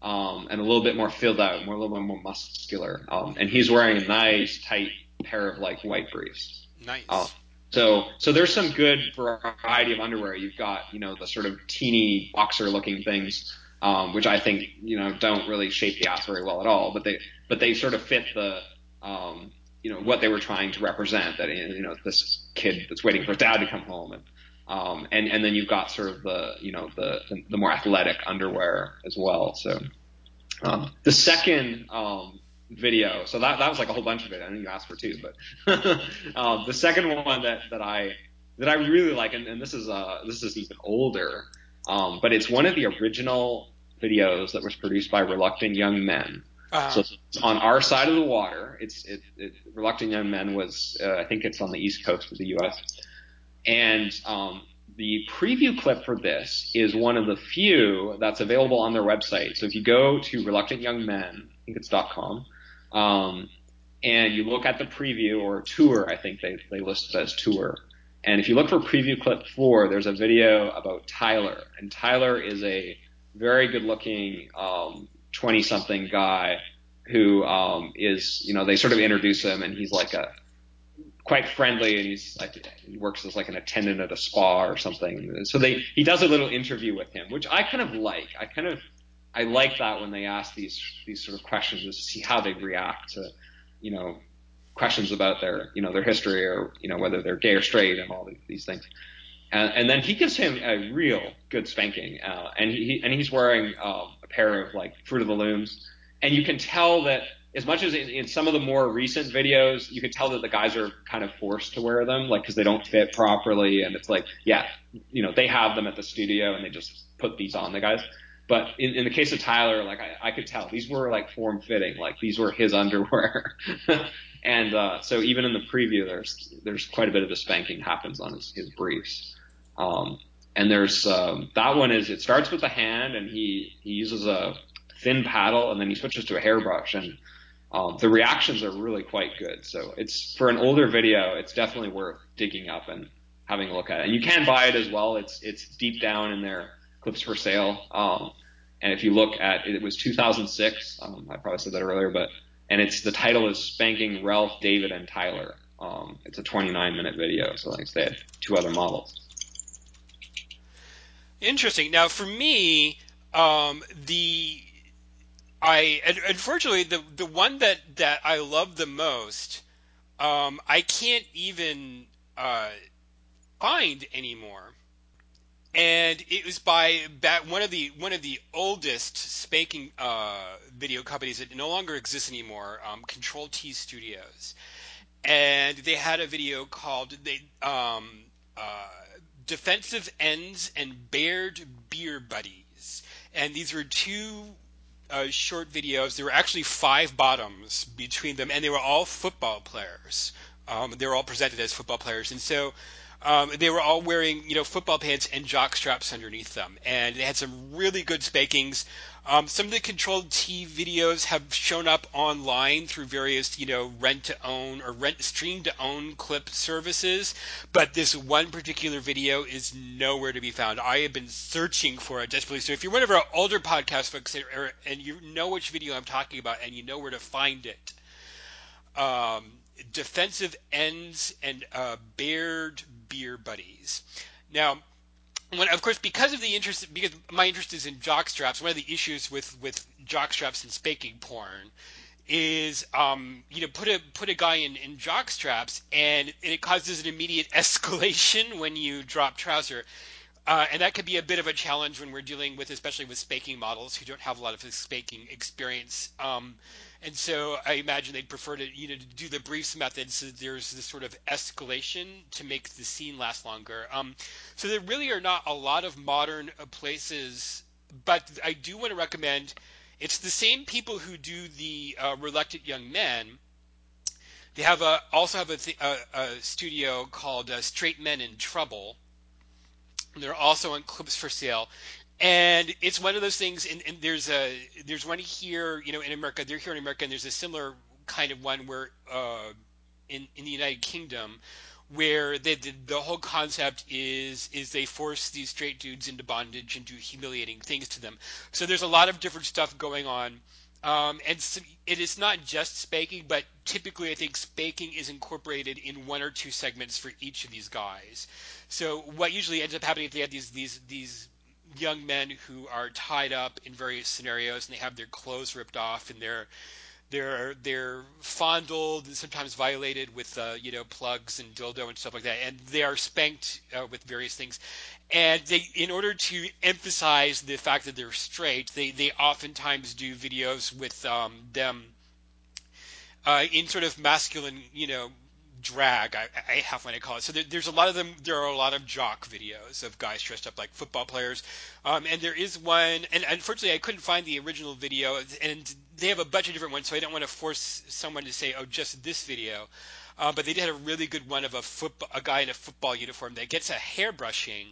um, and a little bit more filled out, more a little bit more muscular. Um, and he's wearing a nice, tight pair of, like, white briefs. Nice. Oh, so, so there's some good variety of underwear. You've got, you know, the sort of teeny boxer-looking things, um, which I think, you know, don't really shape the ass very well at all. But they, but they sort of fit the, um, you know, what they were trying to represent. That, you know, this kid that's waiting for dad to come home, and um, and, and then you've got sort of the, you know, the the more athletic underwear as well. So, um, the second. Um, video. So that, that was like a whole bunch of it. I think you asked for two, but, um, the second one that, that I, that I really like, and, and this is, uh, this is even older, um, but it's one of the original videos that was produced by Reluctant Young Men. Uh-huh. So it's on our side of the water. It's, it, it Reluctant Young Men was, uh, I think it's on the East Coast of the U S. And, um, the preview clip for this is one of the few that's available on their website. So if you go to Reluctant Young Men, I think it's .com, um, and you look at the preview or tour, I think they, they list it as tour. And if you look for preview clip four, there's a video about Tyler. And Tyler is a very good-looking um, twenty-something guy who um, is, you know, they sort of introduce him, and he's like a quite friendly, and he's like, he works as like an attendant at a spa or something. So they he does a little interview with him, which I kind of like. I kind of I like that when they ask these these sort of questions, just to see how they react to, you know, questions about their, you know, their history or, you know, whether they're gay or straight and all these things. And, and then he gives him a real good spanking, uh, and he and he's wearing um, a pair of like Fruit of the Looms, and you can tell that as much as in, in some of the more recent videos, you can tell that the guys are kind of forced to wear them, like because they don't fit properly, and it's like, yeah, you know, they have them at the studio and they just put these on the guys. But in, in the case of Tyler, like I, I could tell these were like form fitting, like these were his underwear. And uh, so even in the preview, there's there's quite a bit of the spanking happens on his, his briefs. Um, and there's um, that one is it starts with the hand, and he, he uses a thin paddle, and then he switches to a hairbrush, and um, the reactions are really quite good. So it's for an older video, it's definitely worth digging up and having a look at it. And you can buy it as well. It's it's deep down in there. Clips for Sale, um, and if you look at it, it was two thousand six. Um, I probably said that earlier, but and it's the title is Spanking Ralph, David, and Tyler. Um, it's a twenty-nine minute video, so like they had two other models. Interesting. Now, for me, um, the I unfortunately the the one that that I love the most, um, I can't even uh, find anymore. And it was by one of the one of the oldest spanking uh, video companies that no longer exists anymore, um, Control T Studios, and they had a video called "They um, uh, Defensive Ends and Bared Beer Buddies," and these were two uh, short videos. There were actually five bottoms between them, and they were all football players. Um, they were all presented as football players, and so. Um, they were all wearing, you know, football pants and jock straps underneath them, and they had some really good spankings. Um, some of the Controlled T videos have shown up online through various, you know, rent-to-own or rent stream-to-own clip services, but this one particular video is nowhere to be found. I have been searching for it desperately. So if you're one of our older podcast folks and you know which video I'm talking about and you know where to find it, um, Defensive Ends and uh, Bared Beer Buddies. Now, when, of course, because of the interest, because my interest is in jockstraps, one of the issues with with jockstraps and spanking porn is, um, you know, put a put a guy in in jockstraps, and, and it causes an immediate escalation when you drop trouser, uh, and that could be a bit of a challenge when we're dealing with, especially with spanking models who don't have a lot of spanking experience. Um, And so I imagine they'd prefer to, you know, to do the briefs method, so there's this sort of escalation to make the scene last longer. Um, so there really are not a lot of modern places, but I do want to recommend. It's the same people who do the uh, Reluctant Young Men. They have a, also have a, th- a, a studio called uh, Straight Men in Trouble. And they're also on Clips for Sale. And it's one of those things, and, and there's a there's one here, you know, in America. They're here in America, and there's a similar kind of one where uh, in in the United Kingdom, where they, the the whole concept is is they force these straight dudes into bondage and do humiliating things to them. So there's a lot of different stuff going on, um, and so it is not just spanking, but typically I think spanking is incorporated in one or two segments for each of these guys. So what usually ends up happening if they have these these these young men who are tied up in various scenarios, and they have their clothes ripped off, and they're they're they're fondled and sometimes violated with uh, you know, plugs and dildo and stuff like that, and they are spanked uh, with various things. And they, in order to emphasize the fact that they're straight, they they oftentimes do videos with um, them uh, in sort of masculine, you know, drag, I, I half want to call it. So there, there's a lot of them. There are a lot of jock videos of guys dressed up like football players, um, and there is one. And unfortunately, I couldn't find the original video, and they have a bunch of different ones. So I don't want to force someone to say, "Oh, just this video." Uh, but they did have a really good one of a football, a guy in a football uniform that gets a hairbrushing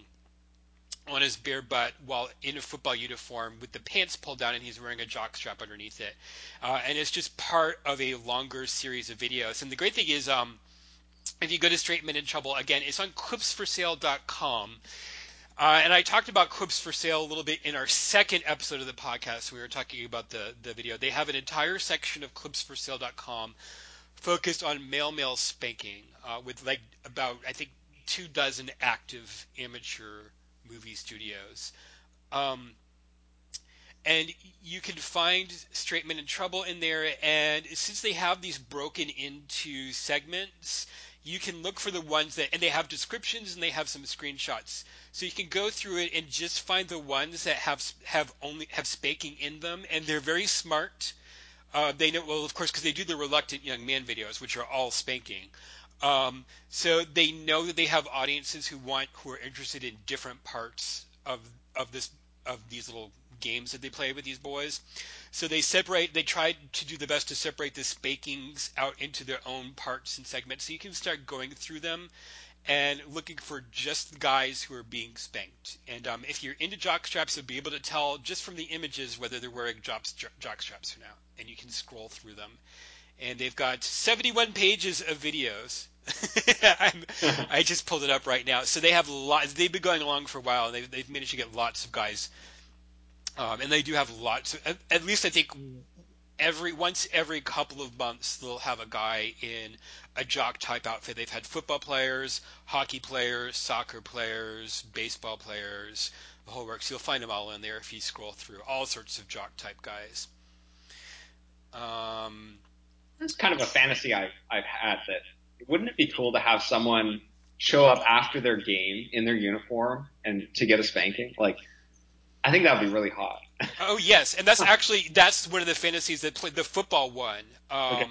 on his bare butt while in a football uniform with the pants pulled down, and he's wearing a jock strap underneath it. Uh, and it's just part of a longer series of videos. And the great thing is, um, if you go to Straight Men in Trouble, again, it's on clips for sale dot com. Uh, and I talked about Clips for Sale a little bit in our second episode of the podcast. We were talking about the, the video. They have an entire section of clips for sale dot com focused on male male spanking uh, with like about, I think, two dozen active amateur movie studios. Um, and you can find Straight Men in Trouble in there. And since they have these broken into segments, you can look for the ones that, and they have descriptions and they have some screenshots. So you can go through it and just find the ones that have have only have spanking in them, and they're very smart. Uh, they know, well, of course, because they do the Reluctant Young Man videos, which are all spanking. Um, so they know that they have audiences who want, who are interested in different parts of of this of these little games that they play with these boys. So they separate, they try to do the best to separate the spankings out into their own parts and segments. So you can start going through them and looking for just the guys who are being spanked. And um, if you're into jock straps, you'll be able to tell just from the images whether they're wearing jock, jock straps or not. And you can scroll through them. And they've got seventy-one pages of videos. I'm, I just pulled it up right now. So they have lots, they've been going along for a while. They've, they've managed to get lots of guys. Um, and they do have lots of, at, at least I think every once every couple of months they'll have a guy in a jock type outfit. They've had football players, hockey players, soccer players, baseball players, the whole works. You'll find them all in there if you scroll through, all sorts of jock type guys. Um, That's kind of a fantasy I've, I've had that wouldn't it be cool to have someone show up after their game in their uniform and to get a spanking? Like, I think that would be really hot. Oh, yes. And that's actually, that's one of the fantasies that play the football one um, okay.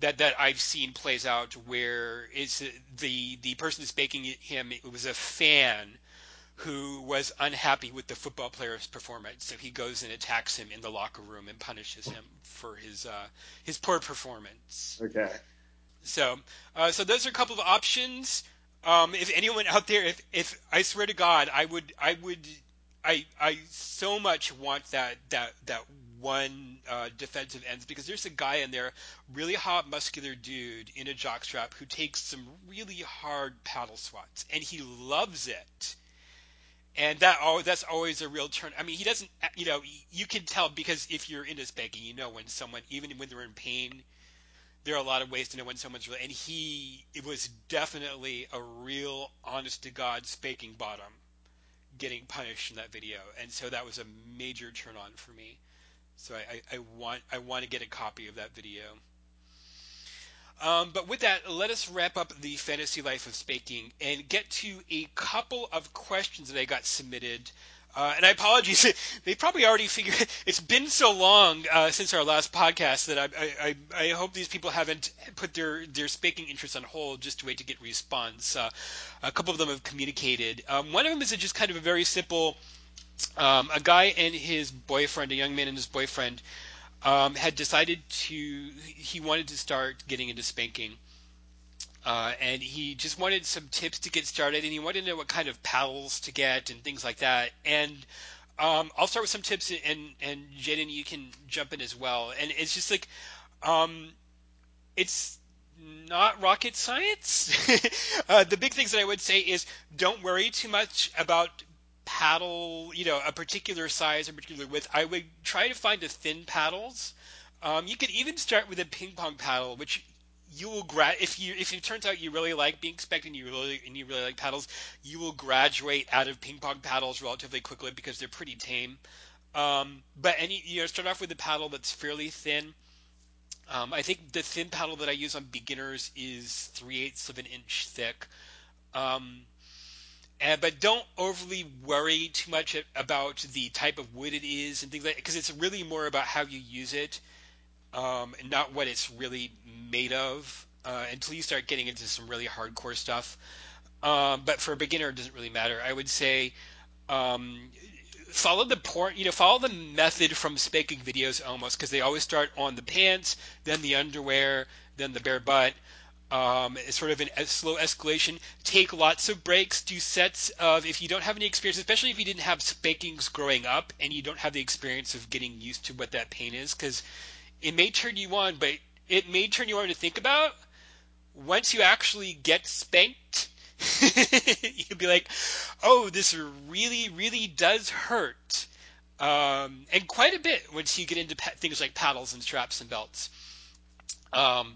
that, that I've seen plays out where it's the, the person spanking him, it was a fan who was unhappy with the football player's performance. So he goes and attacks him in the locker room and punishes him for his, uh, his poor performance. Okay. So, uh, so those are a couple of options. Um, if anyone out there, if, if I swear to God, I would, I would, I, I so much want that that that one uh, defensive ends, because there's a guy in there, really hot muscular dude in a jockstrap who takes some really hard paddle swats, and he loves it. And that oh, that's always a real turn. I mean, he doesn't, you know, you can tell, because if you're into spanking, you know when someone, even when they're in pain, there are a lot of ways to know when someone's really. And he, it was definitely a real honest to God spanking bottom getting punished in that video, and so that was a major turn on for me. So I, I, I want I want to get a copy of that video. Um, but with that, let us wrap up the fantasy life of spanking and get to a couple of questions that I got submitted. Uh, and I apologize, they probably already figured it's been so long uh, since our last podcast that I, I I hope these people haven't put their, their spanking interests on hold just to wait to get response. Uh, a couple of them have communicated. Um, one of them is just kind of a very simple, um, a guy and his boyfriend, a young man and his boyfriend, um, had decided to, he wanted to start getting into spanking. Uh, and he just wanted some tips to get started, and he wanted to know what kind of paddles to get and things like that. And um, I'll start with some tips, and, and Jaden, you can jump in as well. And it's just like, um, it's not rocket science. uh, the big things that I would say is don't worry too much about paddle, you know, a particular size or particular width. I would try to find the thin paddles. Um, you could even start with a ping pong paddle, which you will grad if you if it turns out you really like being spanked and you really and you really like paddles, you will graduate out of ping pong paddles relatively quickly because they're pretty tame. Um, but any you know start off with a paddle that's fairly thin. Um, I think the thin paddle that I use on beginners is three eighths of an inch thick. Um, and, but don't overly worry too much about the type of wood it is and things like that, because it's really more about how you use it. Um, and not what it's really made of uh, until you start getting into some really hardcore stuff. Um, but for a beginner, it doesn't really matter. I would say um, follow the por- you know, follow the method from spanking videos almost, because they always start on the pants, then the underwear, then the bare butt. Um, it's sort of an, a slow escalation. Take lots of breaks. Do sets of, if you don't have any experience, especially if you didn't have spankings growing up and you don't have the experience of getting used to what that pain is, because it may turn you on, but it may turn you on to think about. Once you actually get spanked, you'll be like, oh, this really, really does hurt. Um, and quite a bit once you get into pa- things like paddles and straps and belts. Um,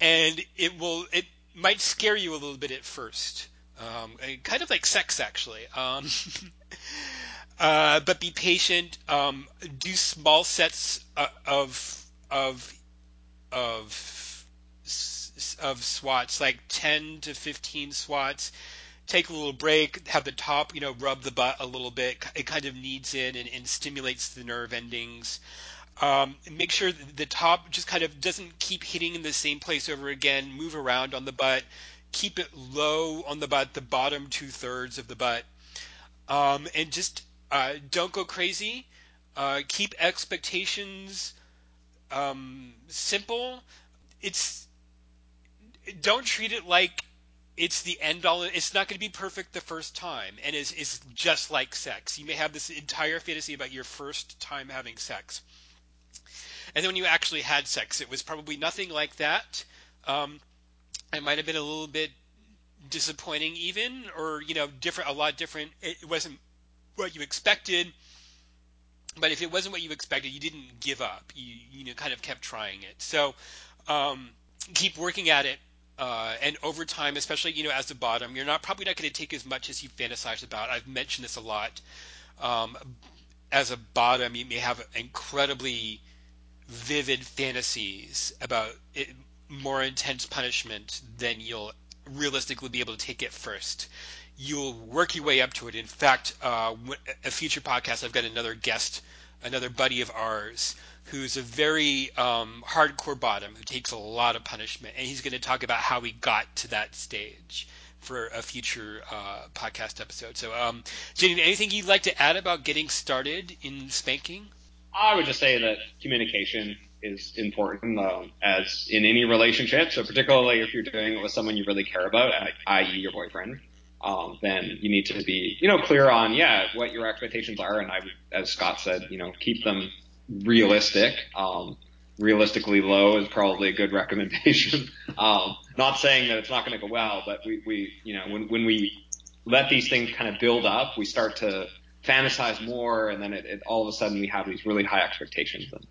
and it will, it might scare you a little bit at first. Um, kind of like sex, actually. Um, uh, but be patient. Um, do small sets of, of, of, of swats, like ten to fifteen swats. Take a little break, have the top, you know, rub the butt a little bit. It kind of kneads in and, and stimulates the nerve endings. Um, make sure the top just kind of doesn't keep hitting in the same place over again. Move around on the butt. Keep it low on the butt, the bottom two-thirds of the butt. Um, and just uh, don't go crazy. Uh, keep expectations um, simple. It's don't treat it like it's the end all. It's not going to be perfect the first time, and it's, it's just like sex. You may have this entire fantasy about your first time having sex, and then when you actually had sex, it was probably nothing like that. Um, it might have been a little bit disappointing, even, or you know, different, a lot different. It, it wasn't what you expected. But if it wasn't what you expected, you didn't give up. You you know, kind of kept trying it. So um, keep working at it. Uh, and over time, especially, you know, as the bottom, you're not probably not going to take as much as you fantasize about. I've mentioned this a lot. Um, as a bottom, you may have incredibly vivid fantasies about it, more intense punishment than you'll realistically be able to take at first. You'll work your way up to it. In fact, uh, a future podcast, I've got another guest, another buddy of ours, who's a very um, hardcore bottom who takes a lot of punishment, and he's going to talk about how he got to that stage for a future uh, podcast episode. So, um, Jaden, anything you'd like to add about getting started in spanking? I would just say that communication is important, um, as in any relationship. So particularly if you're doing it with someone you really care about, that is your boyfriend, um, then you need to be, you know, clear on, yeah, what your expectations are. And I would, as Scott said, you know, keep them realistic. Um, realistically low is probably a good recommendation. Um, not saying that it's not going to go well, but we, we, you know, when, when we let these things kind of build up, we start to fantasize more, and then it, it all of a sudden we have these really high expectations. And,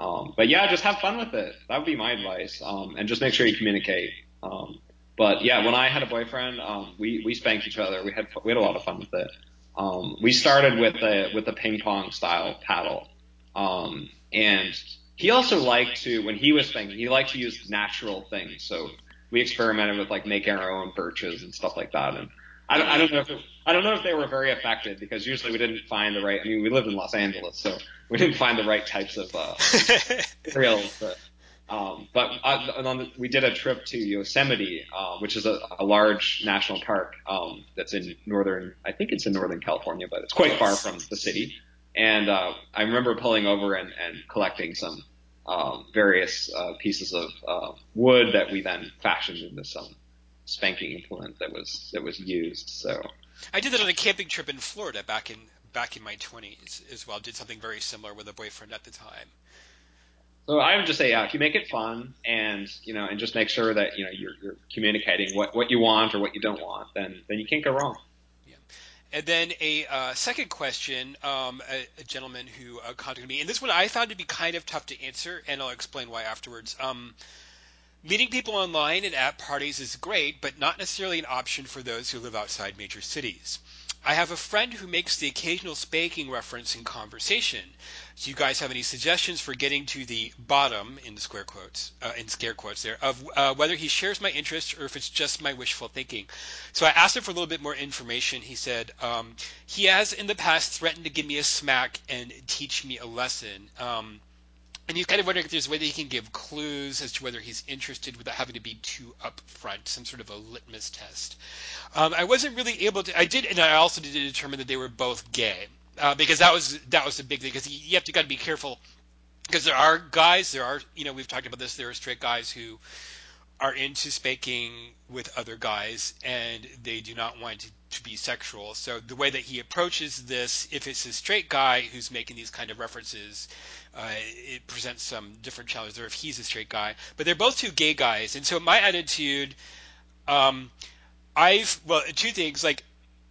um, but yeah, just have fun with it. That would be my advice. Um, and just make sure you communicate. Um, but yeah, when I had a boyfriend, um, we, we spanked each other. We had, we had a lot of fun with it. Um, we started with a, with a ping pong style paddle. Um, and he also liked to, when he was spanking, he liked to use natural things. So we experimented with like making our own birches and stuff like that. And I don't, I don't know if, it, I don't know if they were very effective, because usually we didn't find the right, I mean, we lived in Los Angeles, so we didn't find the right types of, uh, trails. But, um, but I, and on the, we did a trip to Yosemite, uh, which is a, a large national park, um, that's in Northern, I think it's in Northern California, but it's quite far from the city. And uh, I remember pulling over and, and collecting some um, various uh, pieces of uh, wood that we then fashioned into some spanking implement that was that was used. So I did that on a camping trip in Florida back in back in my twenties as well. Did something very similar with a boyfriend at the time. So I would just say, yeah, if you make it fun, and you know, and just make sure that you know you're, you're communicating what, what you want or what you don't want, then then you can't go wrong. And then a uh, second question, um, a, a gentleman who uh, contacted me, and this one I found to be kind of tough to answer, and I'll explain why afterwards. Um, meeting people online and at parties is great, but not necessarily an option for those who live outside major cities. I have a friend who makes the occasional spanking reference in conversation. Do you guys have any suggestions for getting to the bottom, in square quotes, uh, in scare quotes there, of uh, whether he shares my interests or if it's just my wishful thinking? So I asked him for a little bit more information. He said, um, he has in the past threatened to give me a smack and teach me a lesson. Um, and he's kind of wondering if there's a way that he can give clues as to whether he's interested without having to be too upfront, some sort of a litmus test. Um, I wasn't really able to – I did – and I also did determine that they were both gay, uh, because that was that was the big thing, because you, you have to got to be careful, because there are guys, there are – you know, we've talked about this, there are straight guys who are into spanking with other guys and they do not want to be sexual. So the way that he approaches this, if it's a straight guy who's making these kind of references, uh, it presents some different challenges, or if he's a straight guy. But they're both two gay guys. And so my attitude, um, I've, well, two things. Like,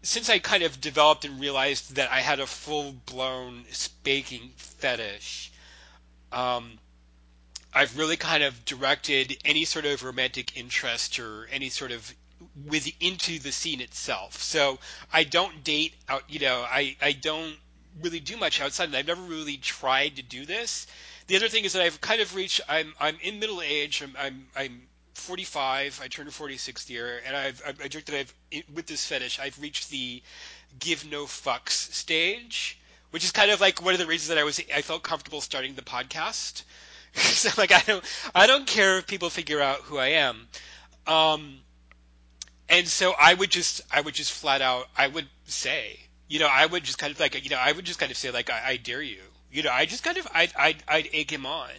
since I kind of developed and realized that I had a full-blown spanking fetish, um, I've really kind of directed any sort of romantic interest or any sort of with into the scene itself. So I don't date out, you know, I, I don't really do much outside, and I've never really tried to do this. The other thing is that I've kind of reached, I'm, I'm in middle age. I'm, I'm, I'm forty-five. I turned forty-six year, and I've, I joked that I've, with this fetish, I've reached the give no fucks stage, which is kind of like one of the reasons that I was, I felt comfortable starting the podcast. So like, I don't, I don't care if people figure out who I am. Um, and so I would just, I would just flat out, I would say, you know, I would just kind of like, you know, I would just kind of say like, I, I dare you, you know, I just kind of, I, I, I'd egg him on.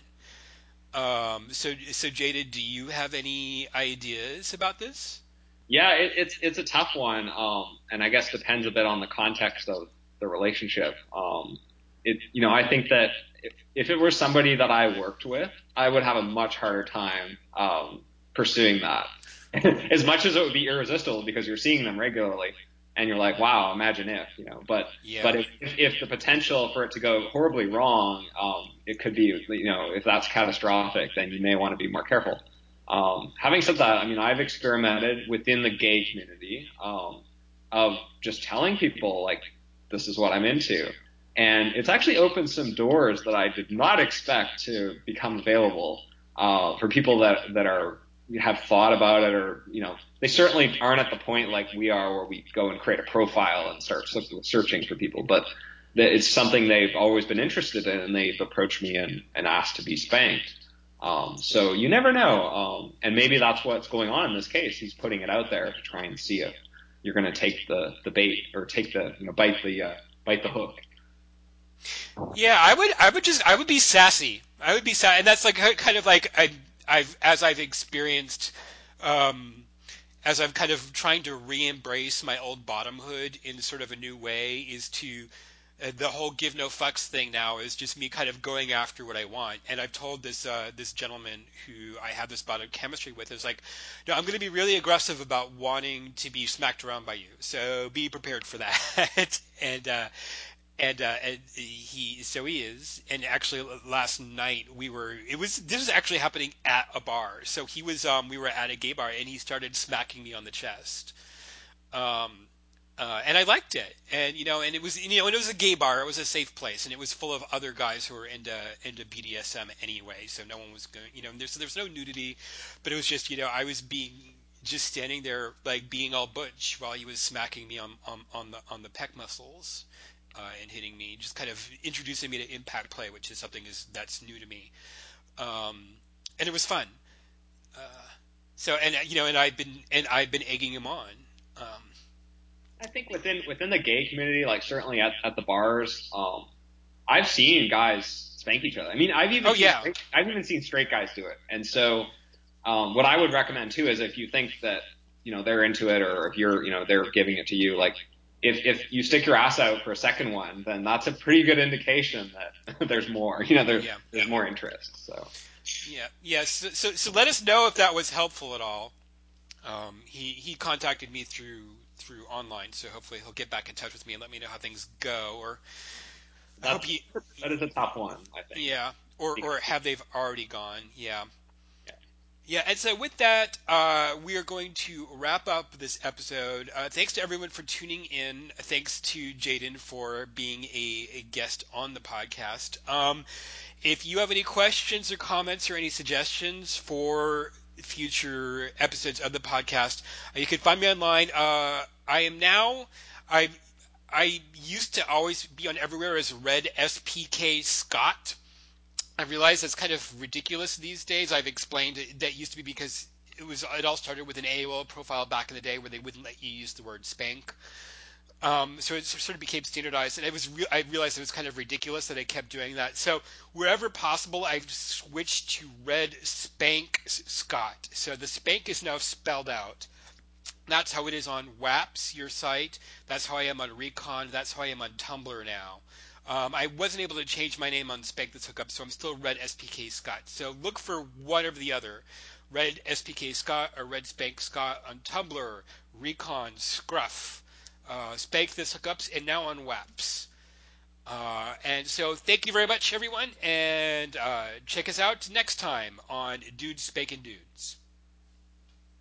Um, so, so Jada, do you have any ideas about this? Yeah, it, it's, it's a tough one. Um, and I guess depends a bit on the context of the relationship. Um, it, you know, I think that if, if it were somebody that I worked with, I would have a much harder time um, pursuing that. As much as it would be irresistible because you're seeing them regularly and you're like, wow, imagine if, you know. But yeah. but if, if the potential for it to go horribly wrong, um, it could be, you know, if that's catastrophic, then you may want to be more careful. Um, having said that, I mean, I've experimented within the gay community um, of just telling people, like, this is what I'm into. And it's actually opened some doors that I did not expect to become available uh, for people that, that are have thought about it, or, you know, they certainly aren't at the point like we are where we go and create a profile and start searching for people. But it's something they've always been interested in, and they've approached me and, and asked to be spanked. Um, so you never know. Um, and maybe that's what's going on in this case. He's putting it out there to try and see if you're going to take the, the bait or take the, you know, bite the, uh, bite the hook. Yeah, I would, I would just, I would be sassy. I would be sassy, and that's like kind of like I, I've, as I've experienced, um, as I'm kind of trying to re-embrace my old bottomhood in sort of a new way, is to uh, the whole give no fucks thing now is just me kind of going after what I want. And I've told this uh, this gentleman who I have this bottom chemistry with, is like, no, I'm going to be really aggressive about wanting to be smacked around by you, so be prepared for that. and. Uh, And, uh, and he, so he is. And actually, last night we were. It was this was actually happening at a bar. So he was. Um, we were at a gay bar, and he started smacking me on the chest. Um, uh, and I liked it. And you know, and it was you know, and it was a gay bar. It was a safe place, and it was full of other guys who were into into B D S M anyway. So no one was going. You know, and there's there's no nudity, but it was just you know I was being just standing there like being all butch while he was smacking me on on, on the on the pec muscles. Uh, and hitting me, just kind of introducing me to impact play, which is something is that's new to me, um, and it was fun. Uh, so, and you know, and I've been and I've been egging him on. Um, I think within within the gay community, like certainly at, at the bars, um, I've seen guys spank each other. I mean, I've even oh, seen, yeah. I've even seen straight guys do it. And so, um, what I would recommend too is if you think that you know they're into it, or if you're you know they're giving it to you, like. If if you stick your ass out for a second one, then that's a pretty good indication that there's more. You know, there's yeah. there's more interest. So yeah, yeah. So, so so let us know if that was helpful at all. Um, he he contacted me through through online, so hopefully he'll get back in touch with me and let me know how things go. Or I hope he, that is a top one, I think. Yeah. Or or have they've already gone? Yeah. Yeah, and so with that, uh, we are going to wrap up this episode. Uh, thanks to everyone for tuning in. Thanks to Jaden for being a, a guest on the podcast. Um, if you have any questions or comments or any suggestions for future episodes of the podcast, you can find me online. Uh, I am now I I used to always be on everywhere as Red S P K Scott. I realize that's kind of ridiculous these days. I've explained it, that used to be because it was it all started with an A O L profile back in the day where they wouldn't let you use the word spank. Um, so it sort of became standardized, and it was re- I realized it was kind of ridiculous that I kept doing that. So wherever possible, I've switched to Red Spank Scott. So the spank is now spelled out. That's how it is on WHAPPZ, your site. That's how I am on Recon. That's how I am on Tumblr now. Um, I wasn't able to change my name on Spankthis Hookup, so I'm still Red S P K Scott. So look for one or the other, Red S P K Scott or Red Spank Scott on Tumblr, Recon, Scruff, uh, Spankthis Hookups, and now on WHAPPZ. Uh, and so thank you very much, everyone, and uh, check us out next time on Dudes Spankin' Dudes.